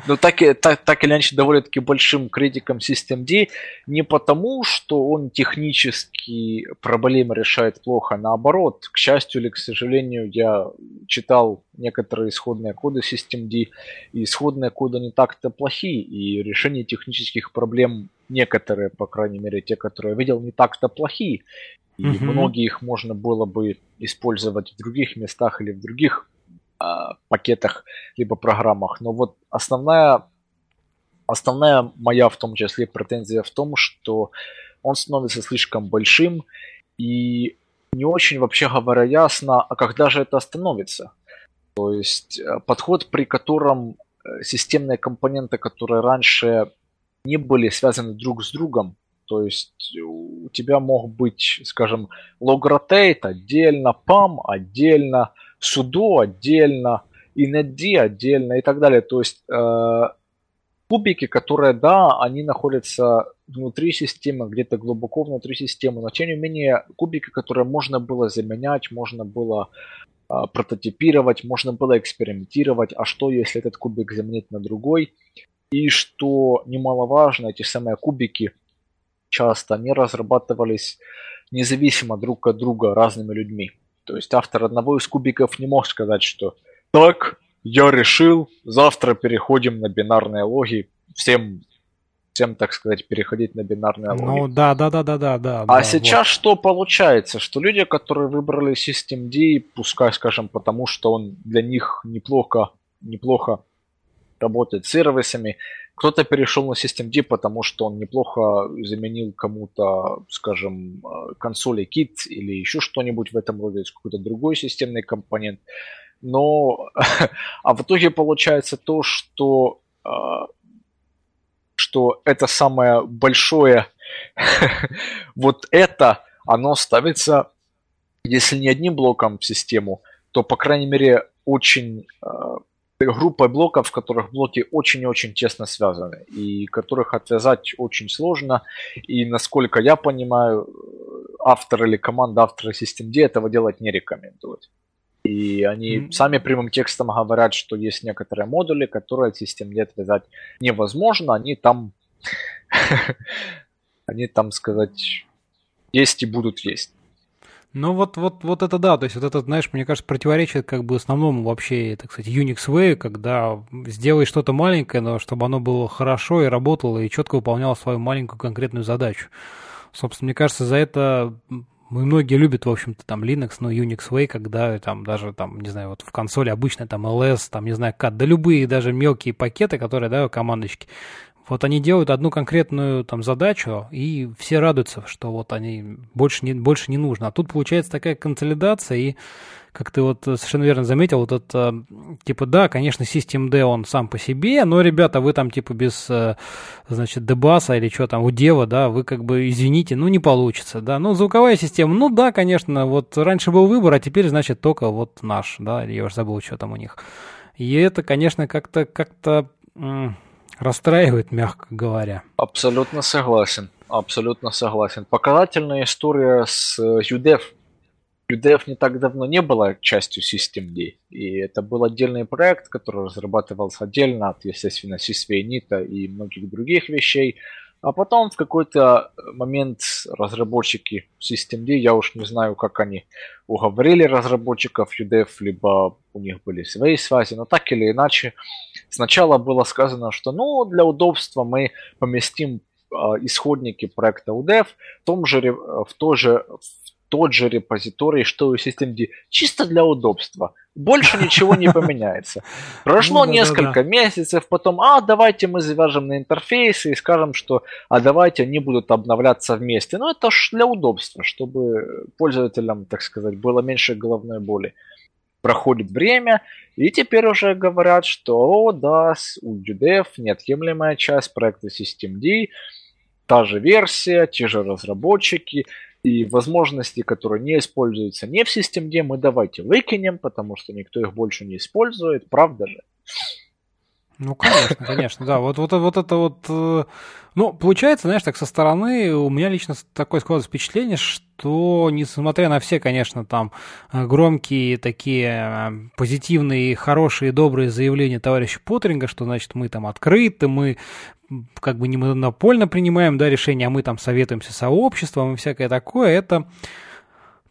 Но так, так, так или иначе довольно-таки большим критиком systemd не потому, что он технически проблемы решает плохо, наоборот. К счастью или к сожалению, я читал некоторые исходные коды systemd, и исходные коды не так-то плохие, и решение технических проблем некоторые, по крайней мере, те, которые я видел, не так-то плохие. И mm-hmm. многие их можно было бы использовать в других местах или в других э, пакетах, либо программах. Но вот основная, основная моя, в том числе, претензия в том, что он становится слишком большим и не очень, вообще говоря, ясно, а когда же это остановится. То есть подход, при котором системные компоненты, которые раньше не были связаны друг с другом, то есть у тебя мог быть, скажем, log-rotate отдельно, pam отдельно, sudo отдельно, inetd отдельно и так далее. То есть э, кубики, которые, да, они находятся внутри системы, где-то глубоко внутри системы, но тем не менее кубики, которые можно было заменять, можно было э, прототипировать, можно было экспериментировать, а что если этот кубик заменить на другой. И что немаловажно, эти самые кубики часто они разрабатывались независимо друг от друга разными людьми. То есть автор одного из кубиков не мог сказать, что так, я решил, завтра переходим на бинарные логи, всем, всем так сказать, переходить на бинарные логи. Ну да, да, да, да, да. да а да, сейчас вот. Что получается? Что люди, которые выбрали systemd, пускай, скажем, потому что он для них неплохо, неплохо работает с сервисами, кто-то перешел на systemd, потому что он неплохо заменил кому-то, скажем, консоли Qt или еще что-нибудь в этом роде, какой-то другой системный компонент. Но а в итоге получается то, что, что это самое большое, вот это, оно ставится, если не одним блоком в систему, то, по крайней мере, очень... группой блоков, в которых блоки очень-очень тесно связаны, и которых отвязать очень сложно. И, насколько я понимаю, автор или команда автора systemd этого делать не рекомендует. И они mm-hmm. сами прямым текстом говорят, что есть некоторые модули, которые от systemd отвязать невозможно. Они там, они там, сказать, есть и будут есть. Ну вот, вот, вот это да, то есть вот это, знаешь, мне кажется, противоречит как бы основному вообще, так сказать, Unix Way, когда сделай что-то маленькое, но чтобы оно было хорошо и работало, и четко выполняло свою маленькую конкретную задачу. Собственно, мне кажется, за это многие любят, в общем-то, там Linux, но Unix Way, когда там даже, там, не знаю, вот в консоли обычно там эл эс, там, не знаю, кат, да любые даже мелкие пакеты, которые, да, командочки. Вот они делают одну конкретную там задачу, и все радуются, что вот они больше не, больше не нужно. А тут получается такая консолидация, и, как ты вот совершенно верно заметил, вот это, типа, да, конечно, systemd он сам по себе, но, ребята, вы там, типа, без, значит, дебаса или что там, удева, да, вы как бы, извините, ну, не получится, да. Ну, звуковая система, ну, да, конечно, вот раньше был выбор, а теперь, значит, только вот наш, да, я уже забыл, что там у них. И это, конечно, как-то, как-то... расстраивает, мягко говоря. Абсолютно согласен. Абсолютно согласен. Показательная история с udev. udev не так давно не было частью systemd. И это был отдельный проект, который разрабатывался отдельно от, естественно, SysV, Nita и многих других вещей. А потом в какой-то момент разработчики systemd, я уж не знаю, как они уговорили разработчиков udev, либо у них были свои связи, но так или иначе, сначала было сказано, что ну, для удобства мы поместим э, исходники проекта udev в, том же, в, то же, в тот же репозиторий, что и systemd, чисто для удобства. Больше ничего не поменяется. Прошло ну, да, несколько да, да. месяцев, потом, а, давайте мы завяжем на интерфейсы и скажем, что, а, давайте они будут обновляться вместе. Ну, это ж для удобства, чтобы пользователям, так сказать, было меньше головной боли. Проходит время, и теперь уже говорят, что, о, да, у udev неотъемлемая часть проекта systemd, та же версия, те же разработчики, и возможности, которые не используются не в systemd, мы давайте выкинем, потому что никто их больше не использует, правда же? Ну, конечно, конечно, да. Вот, вот, вот это вот... Ну, получается, знаешь, так со стороны у меня лично такое складывается впечатление, что, несмотря на все, конечно, там громкие такие позитивные, хорошие, добрые заявления товарища Поэттеринга, что, значит, мы там открыты, мы как бы не монопольно принимаем, да, решения, а мы там советуемся с сообществом и всякое такое, это...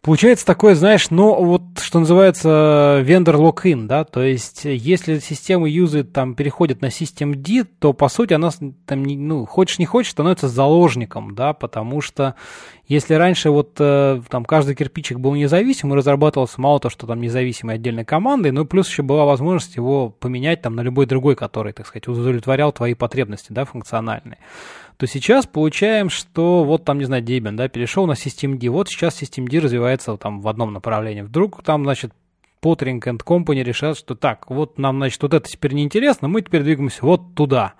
Получается такое, знаешь, но вот что называется vendor lock-in, да, то есть если система юзает, там, переходит на systemd, то, по сути, она, там, ну, хочешь не хочешь, становится заложником, да, потому что если раньше вот там каждый кирпичик был независим и разрабатывался мало то, что там независимой отдельной командой, но плюс еще была возможность его поменять там на любой другой, который, так сказать, удовлетворял твои потребности, да, функциональные, то сейчас получаем, что вот там, не знаю, Debian, да, перешел на systemd, вот сейчас systemd развивается там в одном направлении. Вдруг там, значит, Poettering and Company решат, что так, вот нам, значит, вот это теперь неинтересно, мы теперь двигаемся вот туда.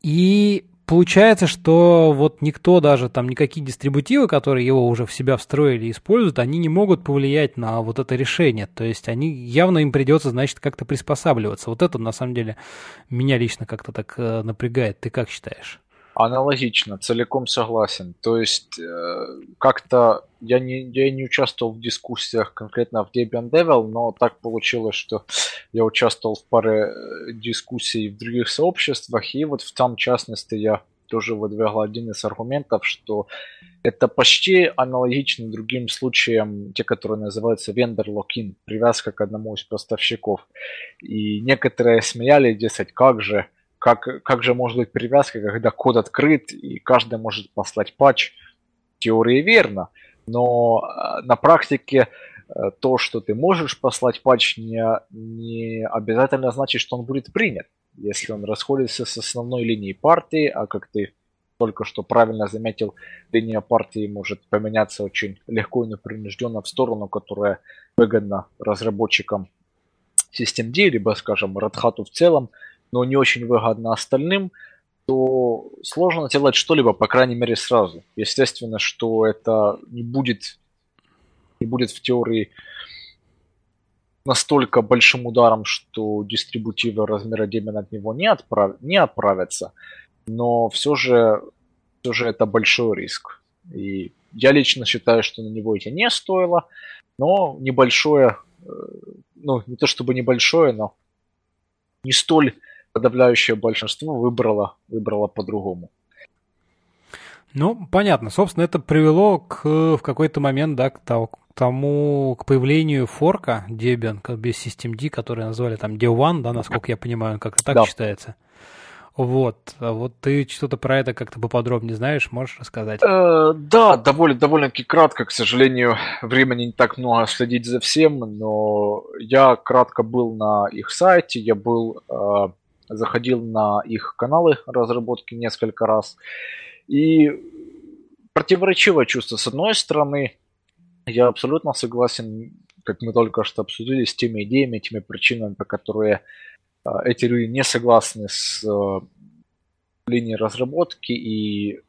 И получается, что вот никто даже, там, никакие дистрибутивы, которые его уже в себя встроили и используют, они не могут повлиять на вот это решение. То есть они, явно им придется, значит, как-то приспосабливаться. Вот это, на самом деле, меня лично как-то так э, напрягает. Ты как считаешь? Аналогично, целиком согласен. То есть э, как-то я не, я не участвовал в дискуссиях конкретно в Debian Devil, но так получилось, что я участвовал в паре дискуссий в других сообществах, и вот в том частности я тоже выдвигал один из аргументов, что это почти аналогично другим случаям, те, которые называются vendor lock-in, привязка к одному из поставщиков. И некоторые смеяли, дескать, как же, Как, как же может быть привязка, когда код открыт и каждый может послать патч? Теория верна, но на практике то, что ты можешь послать патч, не, не обязательно значит, что он будет принят, если он расходится с основной линией партии, а как ты только что правильно заметил, линия партии может поменяться очень легко и непринужденно в сторону, которая выгодна разработчикам systemd, либо, скажем, Red Hat в целом, но не очень выгодно остальным, то сложно делать что-либо, по крайней мере, сразу. Естественно, что это не будет, не будет в теории настолько большим ударом, что дистрибутивы размера Debian от него не, отправ, не отправятся, но все же, все же это большой риск. И я лично считаю, что на него идти не стоило, но небольшое, ну не то чтобы небольшое, но не столь подавляющее большинство выбрало, выбрало по-другому. Ну, понятно. Собственно, это привело к, в какой-то момент, да, к тому, к появлению форка Debian, как без systemd, который назвали там ди один, да, насколько я понимаю, как-то так да. Считается. Вот. А вот ты что-то про это как-то поподробнее знаешь, можешь рассказать? Э, да, довольно, довольно-таки кратко, к сожалению, времени не так много следить за всем, но я кратко был на их сайте, я был, э, заходил на их каналы разработки несколько раз, и противоречивое чувство. С одной стороны, я абсолютно согласен, как мы только что обсудили, с теми идеями, теми причинами, по которым эти люди не согласны с э, линией разработки и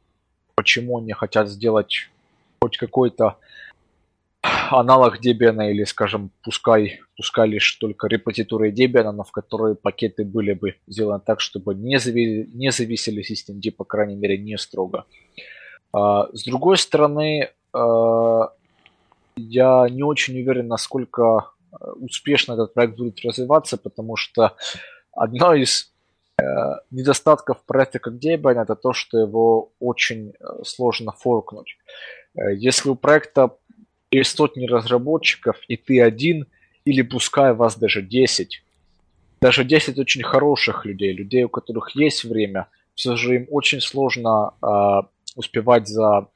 почему они хотят сделать хоть какой-то аналог Debian или, скажем, пускай, пускай лишь только репозитории Debian, но в которые пакеты были бы сделаны так, чтобы не, зави- не зависели systemd, по крайней мере, не строго. Э, с другой стороны, э, я не очень уверен, насколько успешно этот проект будет развиваться, потому что одно из э, недостатков проекта как Debian — это то, что его очень э, сложно форкнуть. Э, если у проекта есть сотни разработчиков, и ты один, или пускай вас даже десять, даже десять очень хороших людей, людей, у которых есть время, все же им очень сложно э, успевать за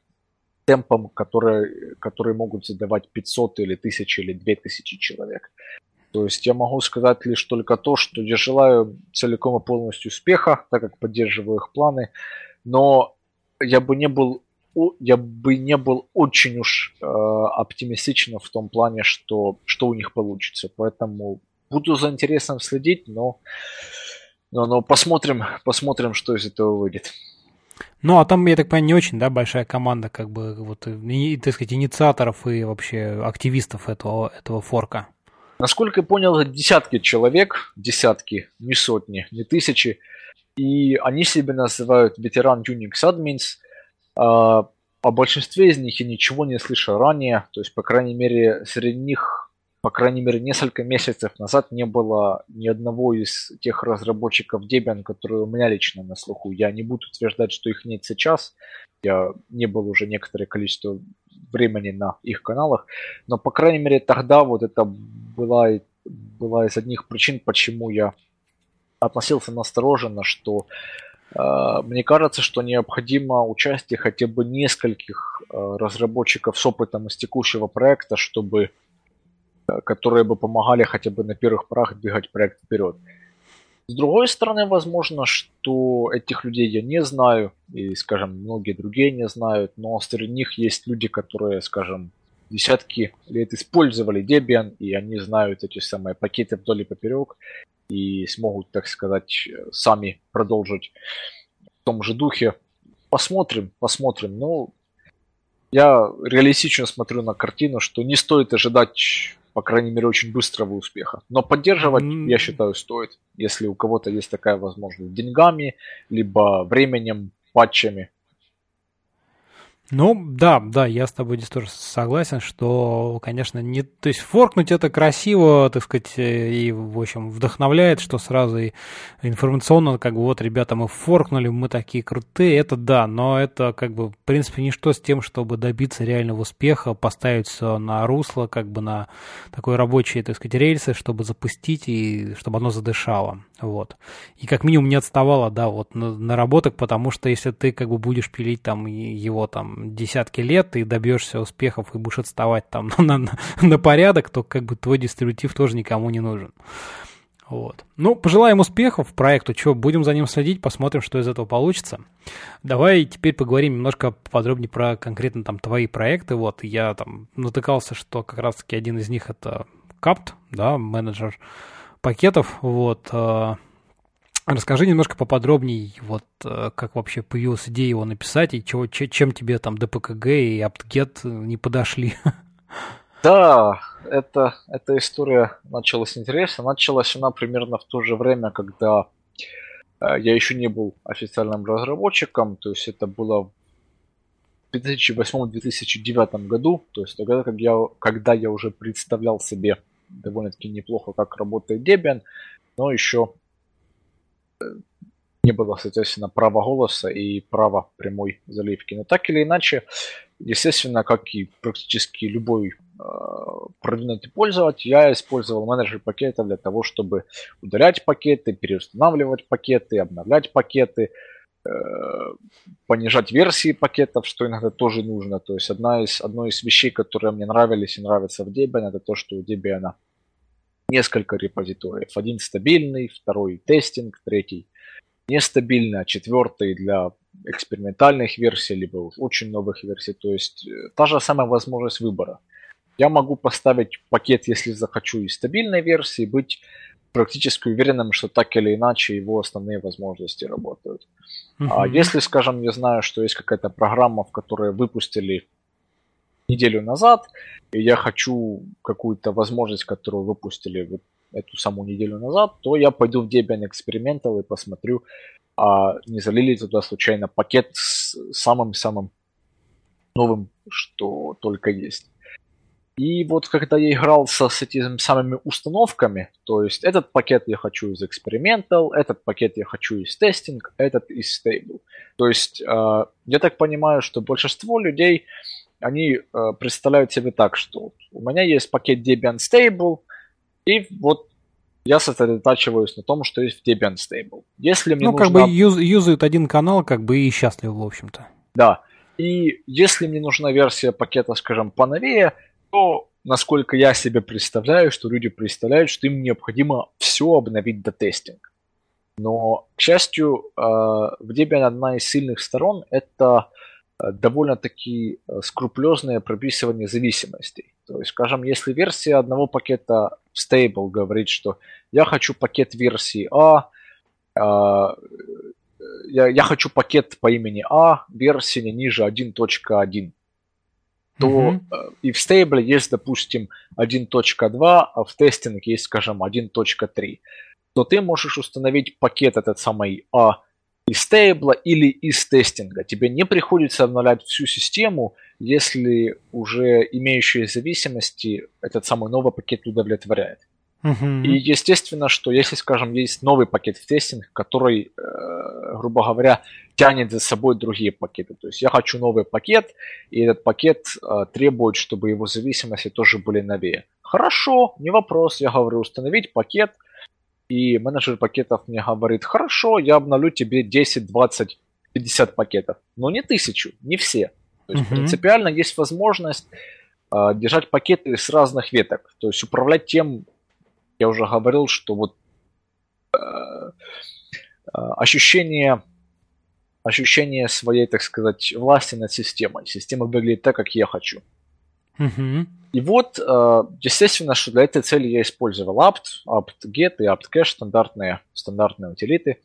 темпом, которые, которые могут задавать пятьсот или тысяча или две тысячи человек. То есть я могу сказать лишь только то, что я желаю целиком и полностью успеха, так как поддерживаю их планы, но я бы не был, я бы не был очень уж э, оптимистичен в том плане, что, что у них получится. Поэтому буду за интересом следить, но, но, но посмотрим, посмотрим, что из этого выйдет. Ну, а там, я так понимаю, не очень, да, большая команда, как бы, вот, и, так сказать, инициаторов и вообще активистов этого, этого форка. Насколько я понял, это десятки человек, десятки, не сотни, не тысячи, и они себя называют ветеран Unix Admins. О большинстве из них я ничего не слышал ранее, то есть, по крайней мере, среди них, по крайней мере, несколько месяцев назад не было ни одного из тех разработчиков Debian, которые у меня лично на слуху. Я не буду утверждать, что их нет сейчас. Я не был уже некоторое количество времени на их каналах, но, по крайней мере, тогда вот это была, была из одних причин, почему я относился настороженно, что э, мне кажется, что необходимо участие хотя бы нескольких э, разработчиков с опытом из текущего проекта, чтобы, э, которые бы помогали хотя бы на первых порах двигать проект вперед. С другой стороны, возможно, что этих людей я не знаю, и, скажем, многие другие не знают, но среди них есть люди, которые, скажем, десятки лет использовали Debian, и они знают эти самые пакеты вдоль и поперек, и смогут, так сказать, сами продолжить в том же духе. Посмотрим, посмотрим. Но я реалистично смотрю на картину, что не стоит ожидать, по крайней мере, очень быстрого успеха. Но поддерживать, mm-hmm. я считаю, стоит, если у кого-то есть такая возможность. Деньгами, либо временем, патчами. Ну, да, да, я с тобой здесь тоже согласен, что, конечно, не, то есть форкнуть это красиво, так сказать, и, в общем, вдохновляет, что сразу и информационно, как бы, вот, ребята, мы форкнули, мы такие крутые, это да, но это, как бы, в принципе, ничто с тем, чтобы добиться реального успеха, поставить все на русло, как бы, на такой рабочие, так сказать, рельсы, чтобы запустить и чтобы оно задышало, вот. И как минимум не отставало, да, вот, наработок, потому что если ты, как бы, будешь пилить, там, его, там, десятки лет, и добьешься успехов и будешь отставать там на, на, на порядок, то как бы твой дистрибутив тоже никому не нужен. Вот. Ну, пожелаем успехов проекту, что, будем за ним следить, посмотрим, что из этого получится. Давай теперь поговорим немножко подробнее про конкретно там твои проекты. Вот, я там натыкался, что как раз-таки один из них это Капт, да, менеджер пакетов, вот. Расскажи немножко поподробнее, вот как вообще появилась идея его написать и чего, чем тебе там ди пи кей джи и apt-get не подошли. Да, это, эта история началась интересно. Началась она примерно в то же время, когда я еще не был официальным разработчиком, то есть это было в две тысячи восьмом - две тысячи девятом году, то есть тогда, как я, когда я уже представлял себе довольно-таки неплохо, как работает Debian, но еще не было, соответственно, права голоса и права прямой заливки. Но так или иначе, естественно, как и практически любой э, продвинутый пользователь, я использовал менеджер пакетов для того, чтобы удалять пакеты, переустанавливать пакеты, обновлять пакеты, э, понижать версии пакетов, что иногда тоже нужно. То есть одна из, одной из вещей, которые мне нравились и нравятся в Debian, это то, что у Debian несколько репозиториев. Один стабильный, второй тестинг, третий нестабильный, а четвертый для экспериментальных версий, либо очень новых версий. То есть та же самая возможность выбора. Я могу поставить пакет, если захочу, из стабильной версии, быть практически уверенным, что так или иначе его основные возможности работают. Uh-huh. А если, скажем, я знаю, что есть какая-то программа, в которой выпустили неделю назад, и я хочу какую-то возможность, которую выпустили вот эту саму неделю назад, то я пойду в Debian Experimental и посмотрю, а не залили туда случайно пакет с самым-самым новым, что только есть. И вот когда я игрался с этими самыми установками, то есть этот пакет я хочу из Experimental, этот пакет я хочу из Testing, этот из Stable. То есть я так понимаю, что большинство людей они э, представляют себе так, что у меня есть пакет Debian Stable, и вот я сосредотачиваюсь на том, что есть в Debian Stable. Если мне ну, нужна... как бы юз, юзают один канал, как бы и счастливы, в общем-то. Да, и если мне нужна версия пакета, скажем, поновее, то, насколько я себе представляю, что люди представляют, что им необходимо все обновить до тестинга. Но, к счастью, э, в Debian одна из сильных сторон – это довольно-таки скрупулезное прописывание зависимостей. То есть, скажем, если версия одного пакета Stable говорит, что я хочу пакет версии А, э, я, я хочу пакет по имени А, версии не ниже один точка один, то mm-hmm. э, и в Stable есть, допустим, один точка два, а в тестинге есть, скажем, один точка три, то ты можешь установить пакет этот самый А из стейбла или из тестинга. Тебе не приходится обновлять всю систему, если уже имеющие зависимости этот самый новый пакет удовлетворяет. Uh-huh. И естественно, что если, скажем, есть новый пакет в тестинг, который, грубо говоря, тянет за собой другие пакеты. То есть я хочу новый пакет, и этот пакет э, требует, чтобы его зависимости тоже были новее. Хорошо, не вопрос, я говорю, установить пакет, и менеджер пакетов мне говорит, хорошо, я обновлю тебе десять, двадцать, пятьдесят пакетов, но не тысячу, не все. То есть, mm-hmm. принципиально есть возможность э, держать пакеты с разных веток, то есть управлять тем, я уже говорил, что вот э, ощущение, ощущение своей, так сказать, власти над системой. Система выглядит так, как я хочу. Mm-hmm. И вот, э, естественно, что для этой цели я использовал apt, apt-get и apt-cache, стандартные, стандартные утилиты,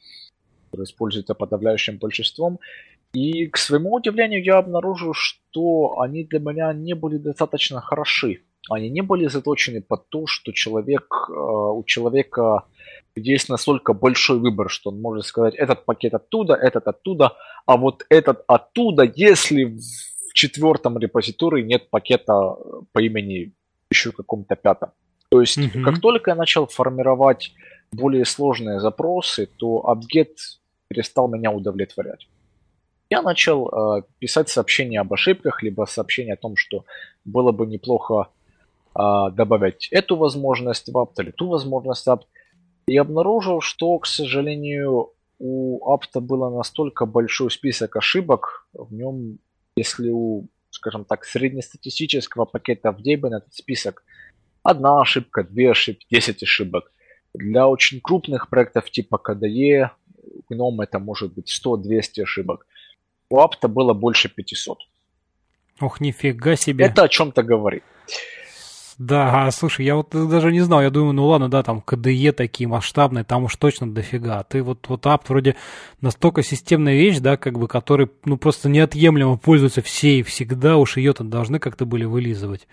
которые используются подавляющим большинством. И, к своему удивлению, я обнаружил, что они для меня не были достаточно хороши. Они не были заточены под то, что человек, у человека есть настолько большой выбор, что он может сказать, этот пакет оттуда, этот оттуда, а вот этот оттуда, если в четвертом репозитории нет пакета по имени еще каком-то пятом. То есть, mm-hmm. как только я начал формировать более сложные запросы, то apt-get перестал меня удовлетворять. Я начал э, писать сообщения об ошибках, либо сообщения о том, что было бы неплохо э, добавить эту возможность в апт или ту возможность в апт. И обнаружил, что, к сожалению, у апта было настолько большой список ошибок. В нем, если у, скажем так, среднестатистического пакета в Debian этот список одна ошибка, две ошибки, десять ошибок. Для очень крупных проектов типа кей ди и, гном это может быть сто-двести ошибок. У апта было больше пятьсот. Ох, нифига себе. Это о чем-то говорит. Да, слушай, я вот даже не знал, я думаю, ну ладно, да, там кей ди и такие масштабные, там уж точно дофига. Ты вот, вот апт вроде настолько системная вещь, да, как бы, которой, ну, просто неотъемлемо пользуются все и всегда, уж ее-то должны как-то были вылизывать.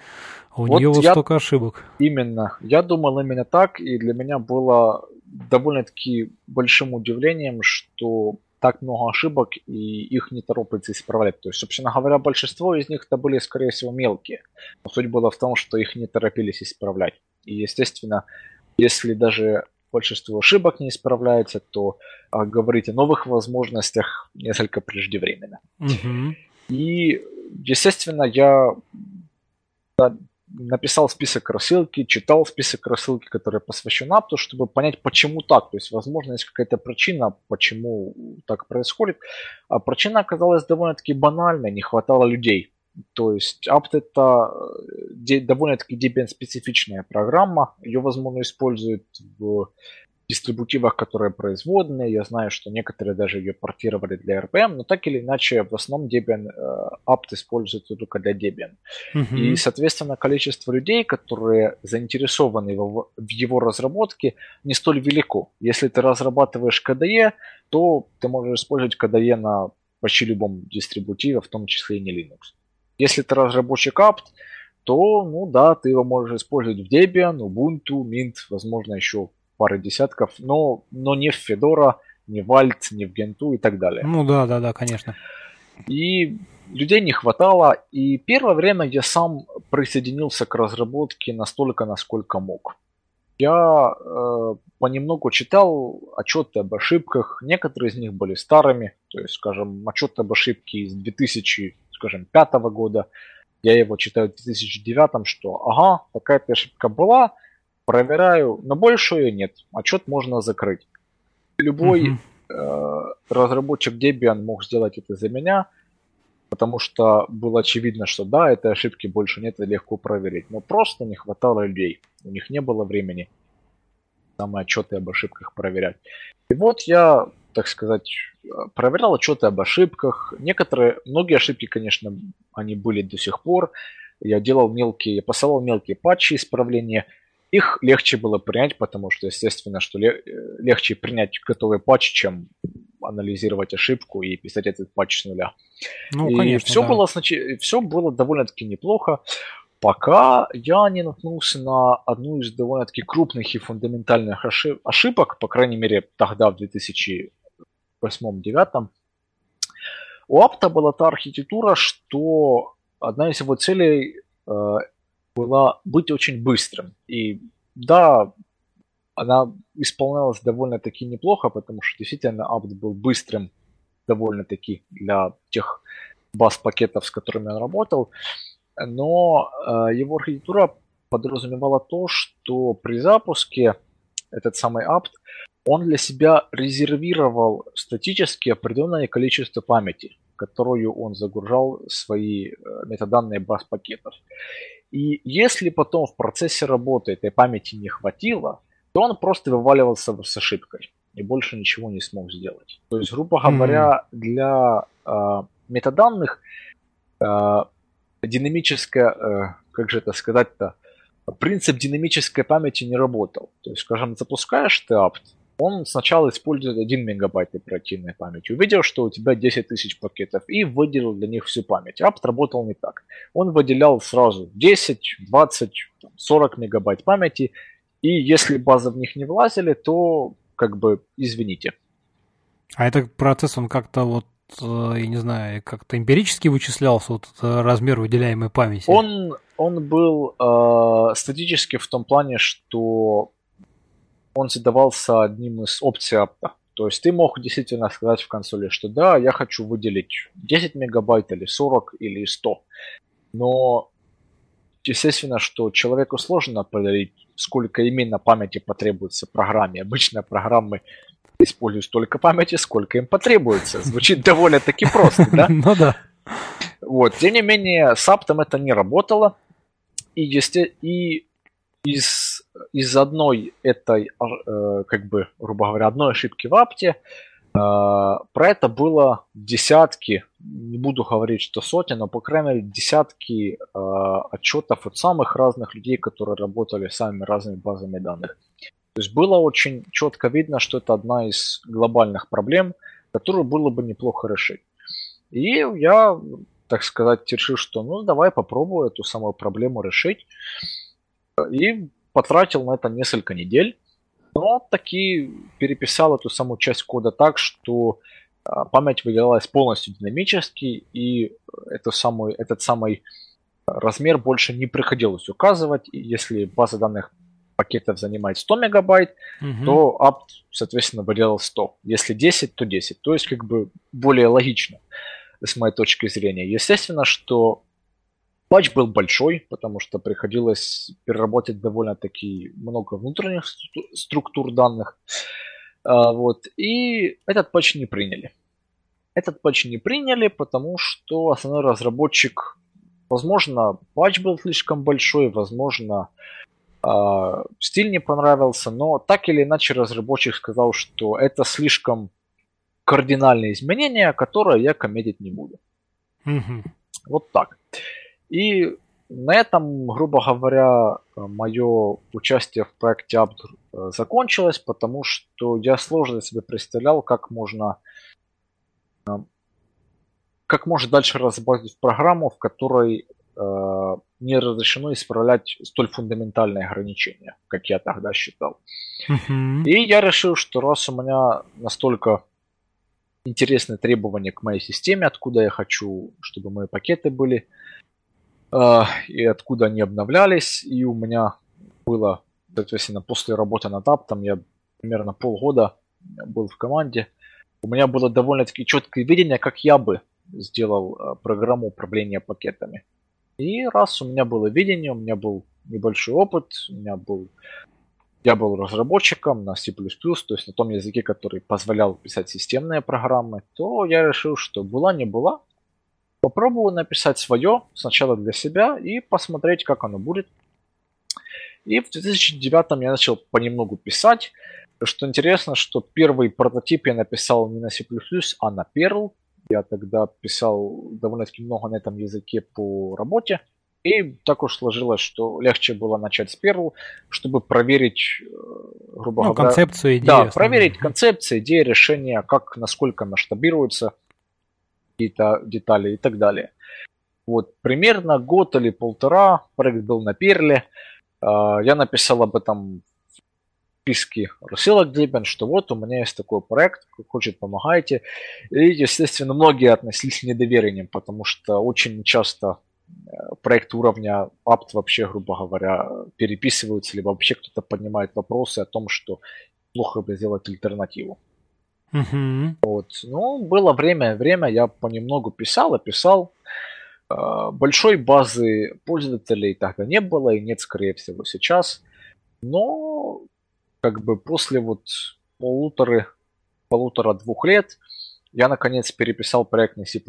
А у вот нее вот я... столько ошибок. Именно, я думал именно так, и для меня было довольно-таки большим удивлением, что так много ошибок, и их не торопится исправлять. То есть, собственно говоря, большинство из них-то были, скорее всего, мелкие. Но суть была в том, что их не торопились исправлять. И, естественно, если даже большинство ошибок не исправляется, то а, говорить о новых возможностях несколько преждевременно. Угу. И, естественно, я написал список рассылки, читал список рассылки, который посвящен апту, чтобы понять, почему так. То есть, возможно, есть какая-то причина, почему так происходит. А причина оказалась довольно-таки банальной, не хватало людей. То есть, апт это довольно-таки Debian-специфичная программа. Ее, возможно, используют в дистрибутивах, которые производные. Я знаю, что некоторые даже ее портировали для эр пи эм, но так или иначе, в основном Debian apt используется только для Debian. Mm-hmm. И, соответственно, количество людей, которые заинтересованы в его разработке, не столь велико. Если ты разрабатываешь кей ди и, то ты можешь использовать кей ди и на почти любом дистрибутиве, в том числе и не Linux. Если ты разработчик apt, то, ну да, ты его можешь использовать в Debian, Ubuntu, Mint, возможно, еще пары десятков, но, но не в Fedora, не в Alt, не в Генту и так далее. Ну да, да, да, конечно. И людей не хватало, и первое время я сам присоединился к разработке настолько, насколько мог. Я э, понемногу читал отчеты об ошибках, некоторые из них были старыми, то есть, скажем, отчет об ошибке из две тысячи пятого года, я его читаю в две тысячи девятом, что ага, такая-то ошибка была, проверяю, но больше ее нет. Отчет можно закрыть. Любой mm-hmm. э, разработчик Debian мог сделать это за меня, потому что было очевидно, что да, этой ошибки больше нет, и легко проверить. Но просто не хватало людей. У них не было времени самые отчеты об ошибках проверять. И вот я, так сказать, проверял отчеты об ошибках. Некоторые, многие ошибки, конечно, они были до сих пор. Я делал мелкие, я посылал мелкие патчи исправления. Их легче было принять, потому что, естественно, что легче принять готовый патч, чем анализировать ошибку и писать этот патч с нуля. Ну, и конечно, все, да. было, все было довольно-таки неплохо, пока я не наткнулся на одну из довольно-таки крупных и фундаментальных ошибок, по крайней мере, тогда, в две тысячи восьмом-две тысячи девятом. У апта была та архитектура, что одна из его целей э, – была быть очень быстрым. И да, она исполнялась довольно-таки неплохо, потому что действительно апт был быстрым довольно-таки для тех баз-пакетов, с которыми он работал. Но его архитектура подразумевала то, что при запуске этот самый apt, он для себя резервировал статически определенное количество памяти, которую он загружал в свои метаданные баз-пакетов. И если потом в процессе работы этой памяти не хватило, то он просто вываливался с ошибкой и больше ничего не смог сделать. То есть, грубо говоря, mm-hmm. для э, метаданных э, динамическая, э, как же это сказать-то, принцип динамической памяти не работал. То есть, скажем, запускаешь ты apt, он сначала использует один мегабайт оперативной памяти. Увидел, что у тебя десять тысяч пакетов, и выделил для них всю память. apt работал не так. Он выделял сразу десять, двадцать, сорок мегабайт памяти, и если базы в них не влазили, то, как бы, извините. А этот процесс, он как-то вот, я не знаю, как-то эмпирически вычислялся, вот размер выделяемой памяти? Он, он был э, статически в том плане, что он задавался одним из опций апта. То есть ты мог действительно сказать в консоли, что да, я хочу выделить десять мегабайт или сорок или сто. Но естественно, что человеку сложно определить, сколько именно памяти потребуется программе. Обычно программы используют столько памяти, сколько им потребуется. Звучит довольно-таки просто, да? Ну да. Вот. Тем не менее, с аптом это не работало. И если и Из, из одной этой, э, как бы, грубо говоря, одной ошибки в апте, э, про это было десятки, не буду говорить, что сотни, но, по крайней мере, десятки э, отчетов от самых разных людей, которые работали с самыми разными базами данных. То есть было очень четко видно, что это одна из глобальных проблем, которую было бы неплохо решить. И я, так сказать, решил, что ну давай попробую эту самую проблему решить. И потратил на это несколько недель, но таки переписал эту самую часть кода так, что память выделялась полностью динамически, и эту самую, этот самый размер больше не приходилось указывать. И если база данных пакетов занимает сто мегабайт, угу. то apt, соответственно, выделял сто. Если десять, то десять. То есть, как бы, более логично, с моей точки зрения. Естественно, что патч был большой, потому что приходилось переработать довольно-таки много внутренних структур данных. Вот. И этот патч не приняли. Этот патч не приняли, потому что основной разработчик, возможно, патч был слишком большой, возможно, стиль не понравился, но так или иначе разработчик сказал, что это слишком кардинальные изменения, которые я коммитить не буду. Mm-hmm. Вот так. И на этом, грубо говоря, мое участие в проекте apt закончилось, потому что я сложно себе представлял, как можно, как можно дальше разработать программу, в которой э, не разрешено исправлять столь фундаментальные ограничения, как я тогда считал. Mm-hmm. И я решил, что раз у меня настолько интересные требования к моей системе, откуда я хочу, чтобы мои пакеты были, и откуда они обновлялись, и у меня было, соответственно, после работы над аптом, я примерно полгода был в команде, у меня было довольно-таки четкое видение, как я бы сделал программу управления пакетами. И раз у меня было видение, у меня был небольшой опыт, у меня был, я был разработчиком на C++, то есть на том языке, который позволял писать системные программы, то я решил, что была не была, попробую написать свое сначала для себя и посмотреть, как оно будет. И в две тысячи девятом я начал понемногу писать. Что интересно, что первый прототип я написал не на C++, а на Perl. Я тогда писал довольно-таки много на этом языке по работе. И так уж сложилось, что легче было начать с Perl, чтобы проверить, грубо ну, говоря... концепцию, идею. Да, основную. Проверить концепцию, идею, решение, как, насколько масштабируется какие-то детали и так далее. Вот, примерно год или полтора проект был на Перле. Я написал об этом в списке рассылок Debian, что вот у меня есть такой проект, кто хочет, помогайте. И, естественно, многие относились с недоверием, потому что очень часто проект уровня apt вообще, грубо говоря, переписываются, либо вообще кто-то поднимает вопросы о том, что плохо бы сделать альтернативу. Uh-huh. Вот. Ну, было время, время я понемногу писал и писал. Большой базы пользователей тогда не было и нет, скорее всего, сейчас. Но как бы после вот полутора, полутора-двух лет я, наконец, переписал проект на C++,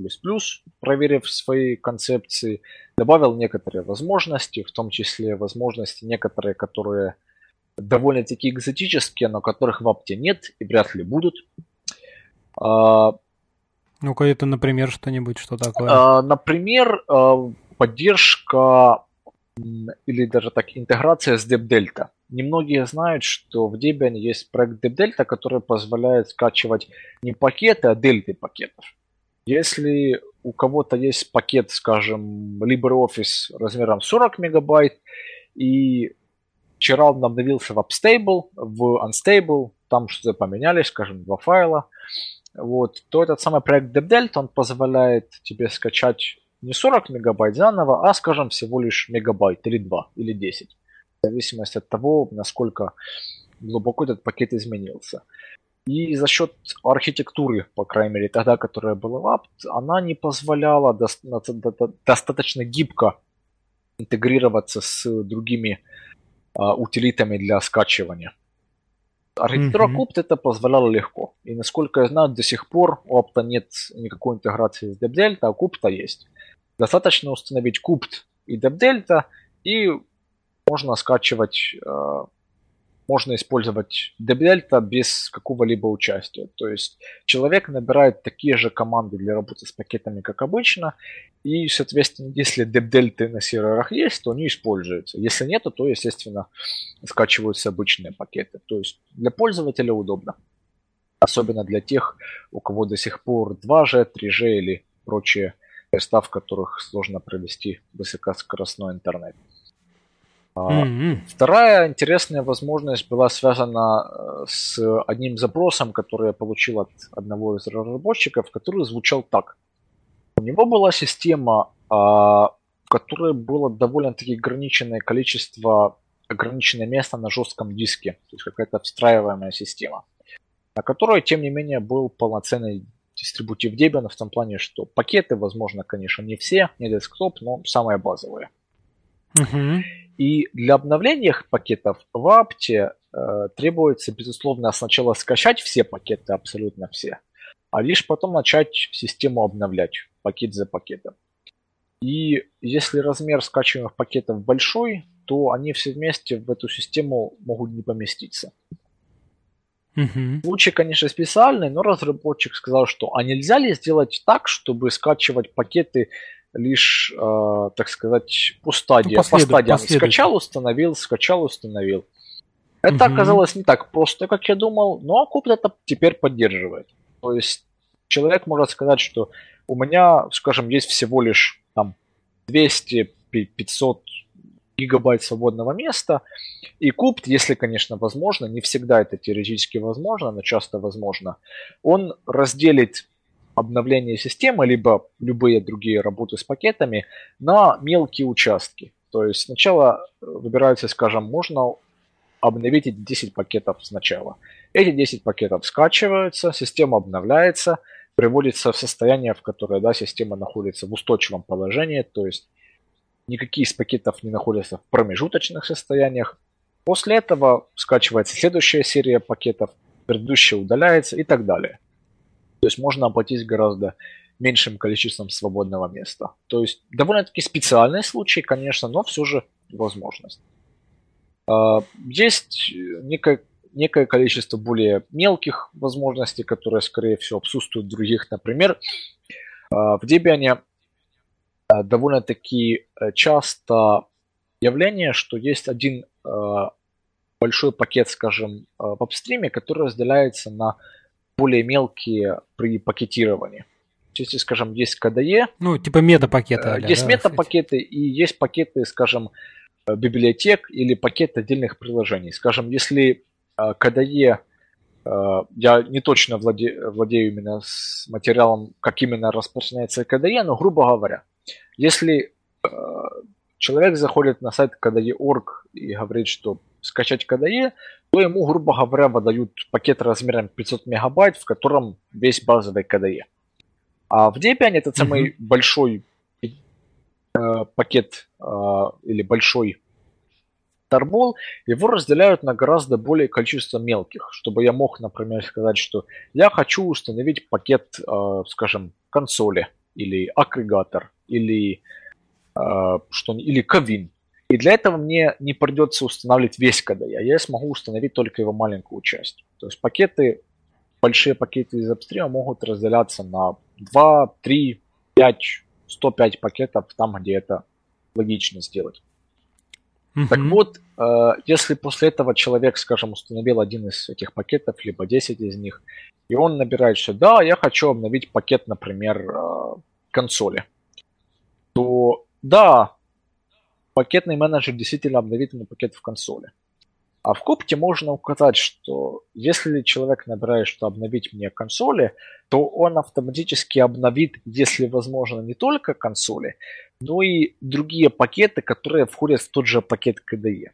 проверив свои концепции, добавил некоторые возможности, в том числе возможности некоторые, которые довольно-таки экзотические, но которых в апте нет и вряд ли будут. Ну-ка, это, например, что-нибудь, что такое? Например, поддержка или даже так интеграция с debdelta. Немногие знают, что в Debian есть проект debdelta, который позволяет скачивать не пакеты, а дельты пакетов. Если у кого-то есть пакет, скажем, LibreOffice размером сорок мегабайт, и вчера он обновился в Upstable, в Unstable, там что-то поменялись, скажем, два файла, вот, то этот самый проект debdelta, он позволяет тебе скачать не сорок мегабайт заново, а, скажем, всего лишь мегабайт, или два, или десять. В зависимости от того, насколько глубоко этот пакет изменился. И за счет архитектуры, по крайней мере, тогда, которая была в апт, она не позволяла доста- до- достаточно гибко интегрироваться с другими а, утилитами для скачивания. Архитектура mm-hmm. Qt это позволяло легко. И, насколько я знаю, до сих пор у апта нет никакой интеграции с debdelta, а Qt есть. Достаточно установить Qt и debdelta, и можно скачивать, можно использовать debdelta без какого-либо участия. То есть человек набирает такие же команды для работы с пакетами, как обычно, и, соответственно, если debdelta на серверах есть, то они используются. Если нет, то, естественно, скачиваются обычные пакеты. То есть для пользователя удобно. Особенно для тех, у кого до сих пор два джи, три джи или прочие места, в которых сложно провести высокоскоростной интернет. Mm-hmm. Вторая интересная возможность была связана с одним запросом, который я получил от одного из разработчиков, который звучал так. У него была система, в которой было довольно-таки ограниченное количество, ограниченное место на жестком диске, то есть какая-то встраиваемая система, на которой, тем не менее, был полноценный дистрибутив Debian в том плане, что пакеты, возможно, конечно, не все, не десктоп, но самые базовые. Mm-hmm. И для обновления пакетов в апте э, требуется, безусловно, сначала скачать все пакеты, абсолютно все, а лишь потом начать систему обновлять пакет за пакетом. И если размер скачиваемых пакетов большой, то они все вместе в эту систему могут не поместиться. Mm-hmm. Случай, конечно, специальный, но разработчик сказал, что а нельзя ли сделать так, чтобы скачивать пакеты лишь, э, так сказать, по стадиям. По стадиям скачал, установил, скачал, установил. Это угу. оказалось не так просто, как я думал, но Qt это теперь поддерживает. То есть человек может сказать, что у меня, скажем, есть всего лишь там двести-пятьсот гигабайт свободного места, и Qt, если, конечно, возможно, не всегда это теоретически возможно, но часто возможно, он разделит обновление системы, либо любые другие работы с пакетами на мелкие участки. То есть сначала выбираются, скажем, можно обновить эти десять пакетов сначала. Эти десять пакетов скачиваются, система обновляется, приводится в состояние, в которое да, система находится в устойчивом положении, то есть никакие из пакетов не находятся в промежуточных состояниях. После этого скачивается следующая серия пакетов, предыдущая удаляется и так далее. То есть можно обойтись гораздо меньшим количеством свободного места. То есть довольно-таки специальный случай, конечно, но все же возможность. Есть некое, некое количество более мелких возможностей, которые, скорее всего, отсутствуют в других. Например, в Debian довольно-таки часто явление, что есть один большой пакет, скажем, в AppStream, который разделяется на более мелкие при пакетировании. Если, скажем, есть ка дэ е... Ну, типа метапакеты. Есть да, метапакеты и есть пакеты, скажем, библиотек или пакеты отдельных приложений. Скажем, если ка дэ е... Я не точно владе, владею именно с материалом, как именно распространяется ка дэ е, но, грубо говоря, если человек заходит на сайт кей ди и точка орг и говорит, что скачать ка дэ е, то ему, грубо говоря, выдают пакет размером пятьсот мегабайт, в котором весь базовый кей ди и. А в Debian этот самый mm-hmm. большой э, пакет э, или большой торбол, его разделяют на гораздо более количество мелких, чтобы я мог, например, сказать, что я хочу установить пакет, э, скажем, консоли или агрегатор или, э, что, или ковин. И для этого мне не придется устанавливать весь кей ди и, я смогу установить только его маленькую часть. То есть пакеты, большие пакеты из AppStream могут разделяться на два, три, пять, сто пять пакетов, там, где это логично сделать. Mm-hmm. Так вот, если после этого человек, скажем, установил один из этих пакетов, либо десять из них, и он набирает, что да, я хочу обновить пакет, например, консоли, то да, пакетный менеджер действительно обновит ему пакет в консоли. А в Капте можно указать, что если человек набирает, что обновить мне консоли, то он автоматически обновит, если возможно, не только консоли, но и другие пакеты, которые входят в тот же пакет кей ди и.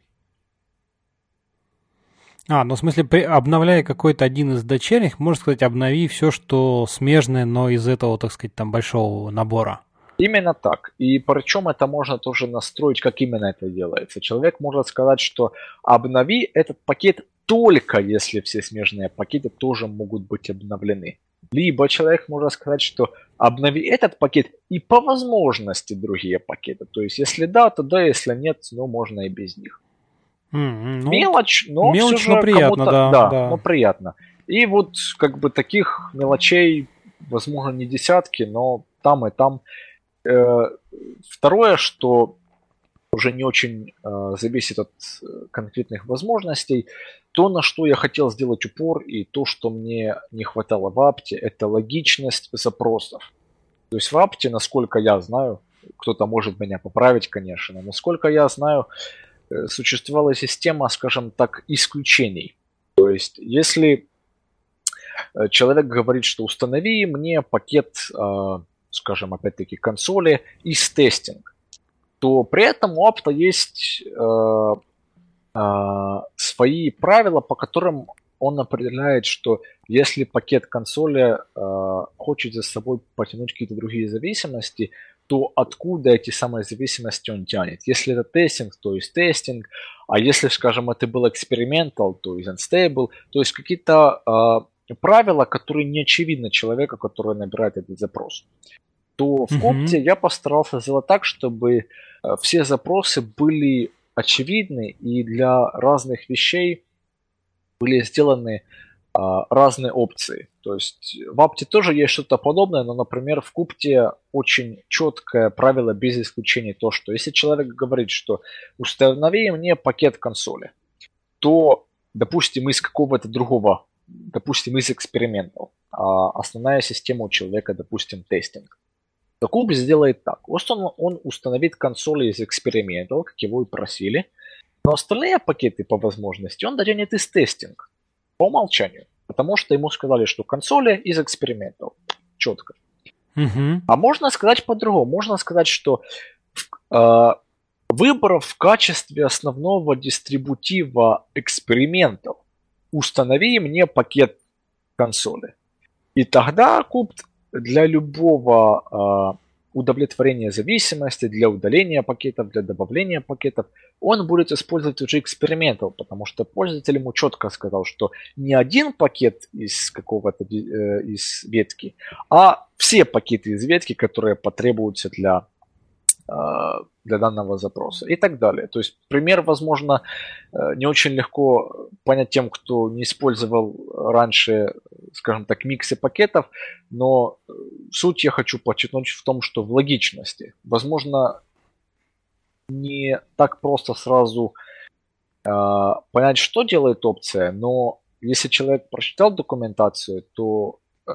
А, ну в смысле, при, обновляя какой-то один из дочерних, можно сказать, обнови все, что смежное, но из этого, так сказать, там большого набора. Именно так. И причем это можно тоже настроить, как именно это делается. Человек может сказать, что обнови этот пакет только если все смежные пакеты тоже могут быть обновлены. Либо человек может сказать, что обнови этот пакет и по возможности другие пакеты. То есть если да, то да, если нет, ну можно и без них. Mm-hmm. Мелочь, но мелочь, все же но приятно, да, да, да, но приятно. И вот как бы таких мелочей, возможно, не десятки, но там и там. Второе, что уже не очень э, зависит от конкретных возможностей, то, на что я хотел сделать упор и то, что мне не хватало в апте, это логичность запросов. То есть в апте, насколько я знаю, кто-то может меня поправить, конечно, насколько я знаю, существовала система, скажем так, исключений. То есть если человек говорит, что установи мне пакет... Э, скажем, опять-таки, консоли из тестинг, то при этом у апта есть э, э, свои правила, по которым он определяет, что если пакет консоли э, хочет за собой потянуть какие-то другие зависимости, то откуда эти самые зависимости он тянет. Если это тестинг, то есть тестинг, а если, скажем, это был experimental, то есть unstable, то есть какие-то... Э, правила, которые не очевидны человеку, который набирает этот запрос, то в Капте mm-hmm. я постарался сделать так, чтобы все запросы были очевидны и для разных вещей были сделаны а, разные опции. То есть в апте тоже есть что-то подобное, но, например, в Капте очень четкое правило без исключений то, что если человек говорит, что установи мне пакет консоли, то, допустим, из какого-то другого допустим, из экспериментов, а основная система у человека, допустим, тестинг. То Куб сделает так. Он, он установит консоли из экспериментов, как его и просили, но остальные пакеты по возможности он дотянет из тестинг по умолчанию, потому что ему сказали, что консоли из экспериментов. Четко. Mm-hmm. А можно сказать по-другому. Можно сказать, что э, выбор в качестве основного дистрибутива экспериментов установи мне пакет консоли. И тогда Капт для любого э, удовлетворения зависимости, для удаления пакетов, для добавления пакетов, он будет использовать уже экспериментов, потому что пользователь ему четко сказал, что не один пакет из какого-то э, из ветки, а все пакеты из ветки, которые потребуются для э, для данного запроса и так далее. То есть пример, возможно, не очень легко понять тем, кто не использовал раньше, скажем так, миксы пакетов, но суть я хочу подчеркнуть в том, что в логичности. Возможно, не так просто сразу э, понять, что делает опция, но если человек прочитал документацию, то... Э,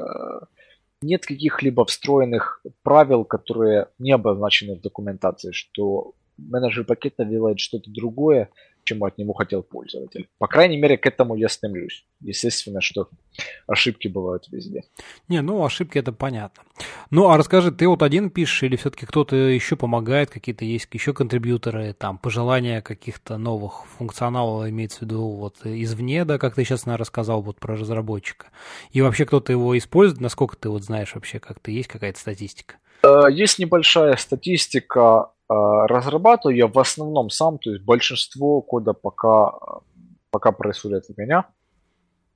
нет каких-либо встроенных правил, которые не обозначены в документации, что менеджер пакета делает что-то другое, чему от него хотел пользователь. По крайней мере, к этому я стремлюсь. Естественно, что ошибки бывают везде. Не, ну ошибки это понятно. Ну, а расскажи, ты вот один пишешь или все-таки кто-то еще помогает, какие-то есть еще контрибьюторы, там, пожелания каких-то новых функционалов, имеется в виду вот извне, да, как ты сейчас, наверное, рассказал вот про разработчика. И вообще кто-то его использует, насколько ты вот знаешь вообще, как-то есть какая-то статистика? Есть небольшая статистика. Разрабатываю я в основном сам, то есть большинство кода пока, пока происходит от меня.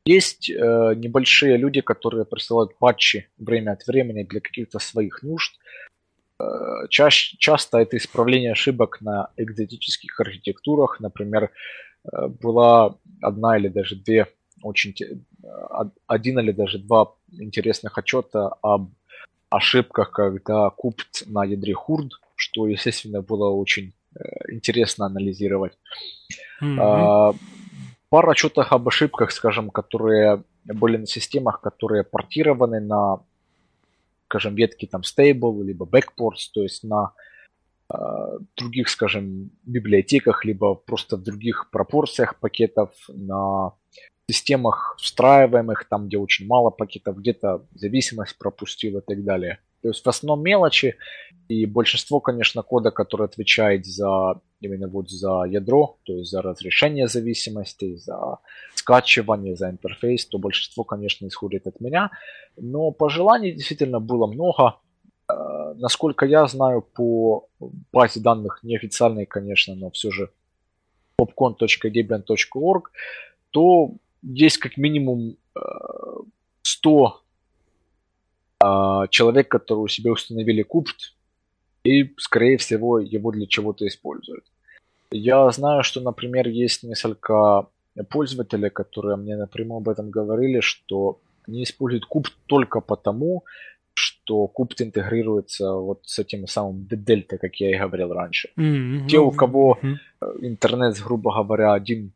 Есть э, небольшие люди, которые присылают патчи время от времени для каких-то своих нужд. Э, чаще, часто это исправление ошибок на экзотических архитектурах. Например, э, была одна или даже две, очень, один или даже два интересных отчета об ошибках, когда Купт на ядре хурд, что, естественно, было очень э, интересно анализировать. Mm-hmm. А, пара отчетов об ошибках, скажем, которые были на системах, которые портированы на, скажем, ветки там stable, либо backports, то есть на э, других, скажем, библиотеках, либо просто в других пропорциях пакетов, на системах встраиваемых, там, где очень мало пакетов, где-то зависимость пропустил и так далее. То есть в основном мелочи, и большинство, конечно, кода, который отвечает за именно вот за ядро, то есть за разрешение зависимостей, за скачивание, за интерфейс, то большинство, конечно, исходит от меня. Но пожеланий действительно было много. Насколько я знаю, по базе данных, неофициальной, конечно, но все же popcon.debian точка org, то есть как минимум сто человек, который у себя установили Купт, и, скорее всего, его для чего-то используют. Я знаю, что, например, есть несколько пользователей, которые мне напрямую об этом говорили, что они используют Купт только потому, что Купт интегрируется вот с этим самым debdelta, как я и говорил раньше. Mm-hmm. Те, у кого mm-hmm. интернет, грубо говоря, один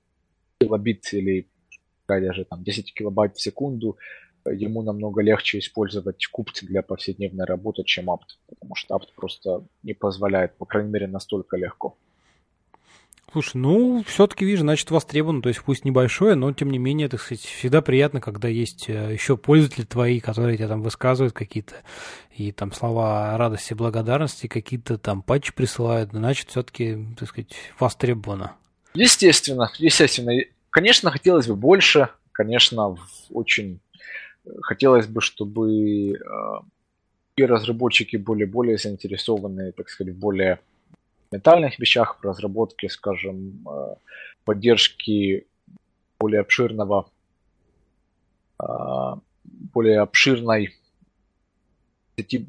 килобит или даже там десять килобайт в секунду, ему намного легче использовать Qt для повседневной работы, чем apt, потому что apt просто не позволяет, по крайней мере, настолько легко. Слушай, ну, все-таки, вижу, значит, востребовано, то есть пусть небольшое, но, тем не менее, так сказать, всегда приятно, когда есть еще пользователи твои, которые тебе там высказывают какие-то и там слова радости, благодарности, какие-то там патчи присылают, значит, все-таки, так сказать, востребовано. Естественно, естественно. Конечно, хотелось бы больше, конечно, очень... Хотелось бы, чтобы э, и разработчики были более заинтересованы, так сказать, в более ментальных вещах, в разработке, скажем, э, поддержки более обширного, э, более обширной сети,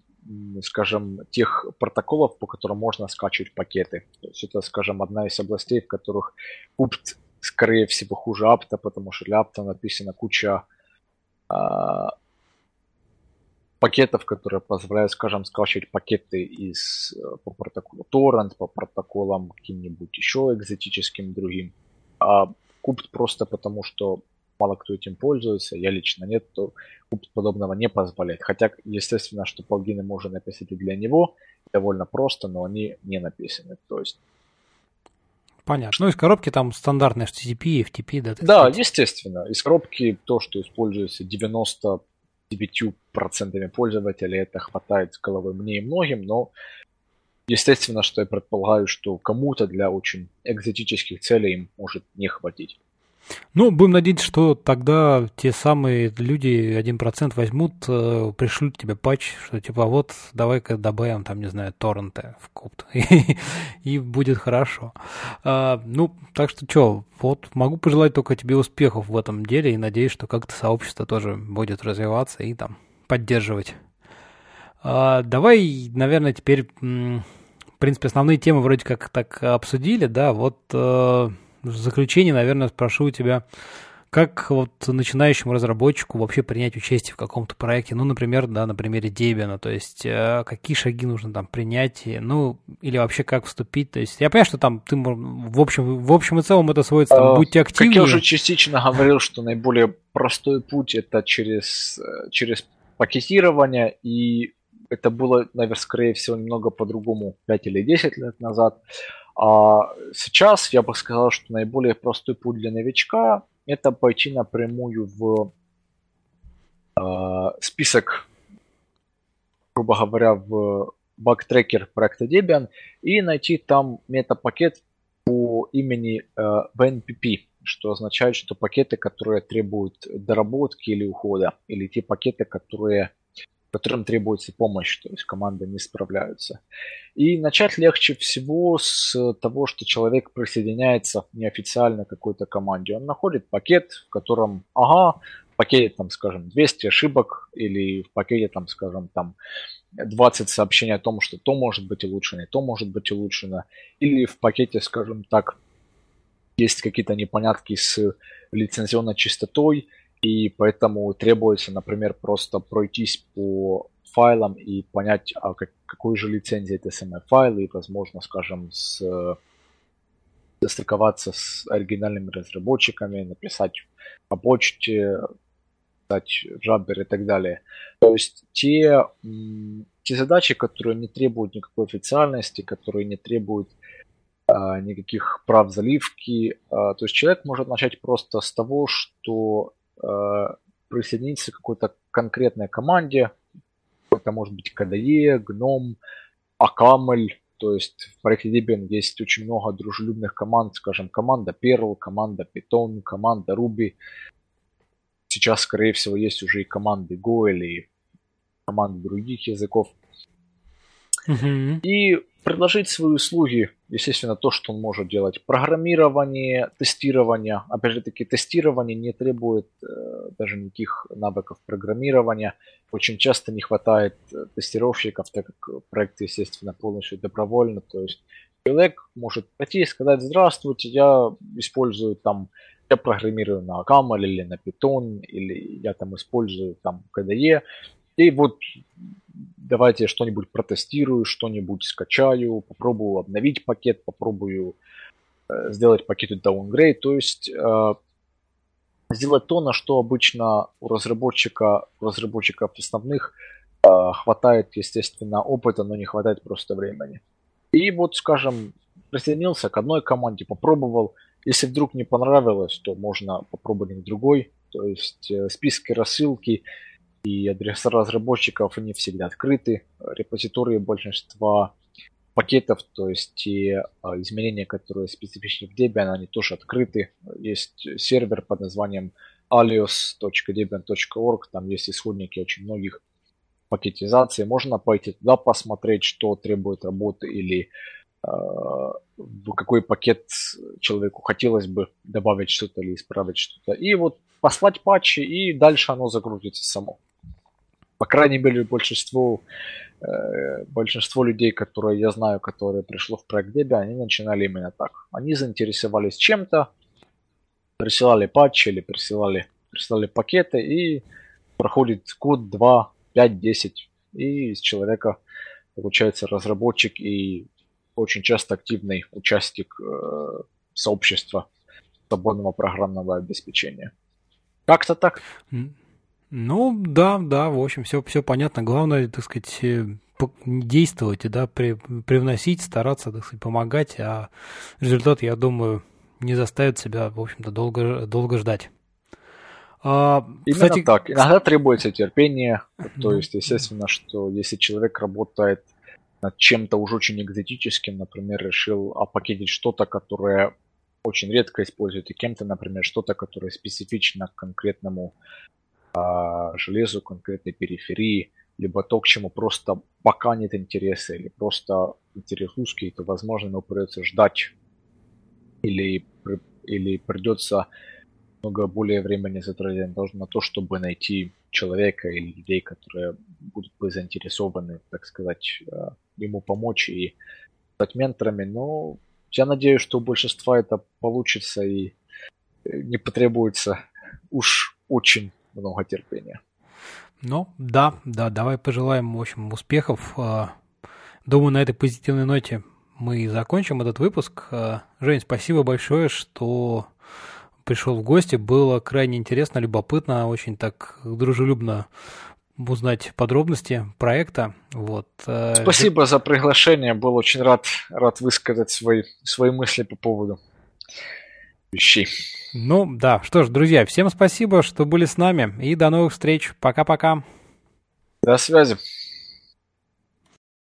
скажем, тех протоколов, по которым можно скачивать пакеты. То есть это, скажем, одна из областей, в которых Qt, скорее всего, хуже апта, потому что для апта написана куча пакетов, которые позволяют, скажем, скачивать пакеты из, по протоколу торрент, по протоколам каким-нибудь еще экзотическим другим. А Qt просто потому, что мало кто этим пользуется, я лично нет, то Qt подобного не позволяет. Хотя, естественно, что плагины можно написать и для него, довольно просто, но они не написаны. То есть... Понятно. Ну, из коробки там стандартные эйч ти ти пи, эф ти пи, да? Да, сказать. Естественно. Из коробки то, что используется девяносто девять процентов пользователей, это хватает с головы мне и многим, но естественно, что я предполагаю, что кому-то для очень экзотических целей им может не хватить. Ну, будем надеяться, что тогда те самые люди один процент возьмут, пришлют тебе патч, что типа вот давай-ка добавим там, не знаю, торренты в Купт, и, и будет хорошо. А, ну, так что что, вот могу пожелать только тебе успехов в этом деле и надеюсь, что как-то сообщество тоже будет развиваться и там поддерживать. А, давай, наверное, теперь, в принципе, основные темы вроде как так обсудили, да, вот... В заключение, наверное, спрошу у тебя, как вот начинающему разработчику вообще принять участие в каком-то проекте, ну, например, да, на примере Debian, то есть какие шаги нужно там принять, ну, или вообще как вступить, то есть я понимаю, что там ты, в общем, в общем и целом это сводится, там, будьте активнее. Как я уже частично говорил, что наиболее простой путь это через, через пакетирование, и это было, наверное, скорее всего, немного по-другому пять или десять лет назад. А сейчас я бы сказал, что наиболее простой путь для новичка – это пойти напрямую в э, список, грубо говоря, в бактрекер проекта Debian и найти там метапакет по имени э, би эн пи пи, что означает, что пакеты, которые требуют доработки или ухода, или те пакеты, которые... которым требуется помощь, то есть команды не справляются. И начать легче всего с того, что человек присоединяется неофициально к какой-то команде. Он находит пакет, в котором, ага, в пакете, там, скажем, двести ошибок, или в пакете, там, скажем, там, двадцать сообщений о том, что то может быть улучшено, и то может быть улучшено, или в пакете, скажем так, есть какие-то непонятки с лицензионной чистотой, и поэтому требуется, например, просто пройтись по файлам и понять, а как, какой же лицензии это эс эм эф файл, и, возможно, скажем, с, состыковаться с оригинальными разработчиками, написать по почте, дать джаббер и так далее. То есть те, те задачи, которые не требуют никакой официальности, которые не требуют а, никаких прав заливки. А, то есть человек может начать просто с того, что присоединиться к какой-то конкретной команде, это может быть кей ди и, Гном, Акамль, то есть в проекте Debian есть очень много дружелюбных команд, скажем, команда Perl, команда Python, команда Ruby, сейчас, скорее всего, есть уже и команды Go или команды других языков. Mm-hmm. И предложить свои услуги, естественно, то, что он может делать. Программирование, тестирование. Опять же таки, тестирование не требует э, даже никаких навыков программирования. Очень часто не хватает тестировщиков, так как проект, естественно, полностью добровольно. То есть человек может прийти и сказать: здравствуйте, я использую там, я программирую на Акамль или на Python, или я там использую там кей ди и. И вот давайте что-нибудь протестирую, что-нибудь скачаю, попробую обновить пакет, попробую э, сделать пакету downgrade. То есть э, сделать то, на что обычно у, разработчика, у разработчиков основных э, хватает, естественно, опыта, но не хватает просто времени. И вот, скажем, присоединился к одной команде, попробовал. Если вдруг не понравилось, то можно попробовать в другой. То есть э, списки рассылки и адреса разработчиков не всегда открыты. Репозитории большинства пакетов, то есть те изменения, которые специфичны в Debian, они тоже открыты. Есть сервер под названием alias точка debian точка org, там есть исходники очень многих пакетизаций. Можно пойти туда посмотреть, что требует работы или э, в какой пакет человеку хотелось бы добавить что-то или исправить что-то. И вот послать патчи, и дальше оно загрузится само. По крайней мере, большинство, э, большинство людей, которые я знаю, которые пришло в проект Debian, они начинали именно так. Они заинтересовались чем-то, присылали патчи или присылали, присылали пакеты, и проходит год, два, пять, десять, и из человека получается разработчик и очень часто активный участник э, сообщества свободного программного обеспечения. Как-то так. Ну, да, да, в общем, все, все понятно. Главное, так сказать, действовать, да, привносить, стараться, так сказать, помогать, а результат, я думаю, не заставит себя, в общем-то, долго, долго ждать. А, именно кстати... так. Иногда требуется терпение, то есть, естественно, что если человек работает над чем-то уже очень экзотическим, например, решил опакетить что-то, которое очень редко используют, и кем-то, например, что-то, которое специфично к конкретному э, железу, конкретной периферии, либо то, к чему просто пока нет интереса, или просто интерес узкий, то, возможно, ему придется ждать, или, или придется много более времени затратить на то, чтобы найти человека или людей, которые будут бы заинтересованы, так сказать, э, ему помочь и стать менторами, но я надеюсь, что у большинства это получится и не потребуется уж очень много терпения. Ну, да, да, давай пожелаем, в общем, успехов. Думаю, на этой позитивной ноте мы закончим этот выпуск. Жень, спасибо большое, что пришел в гости. Было крайне интересно, любопытно, очень так дружелюбно узнать подробности проекта. Вот. Спасибо за приглашение. Был очень рад, рад высказать свои, свои мысли по поводу вещей. Ну да, что ж, друзья, всем спасибо, что были с нами, и до новых встреч. Пока-пока. До связи.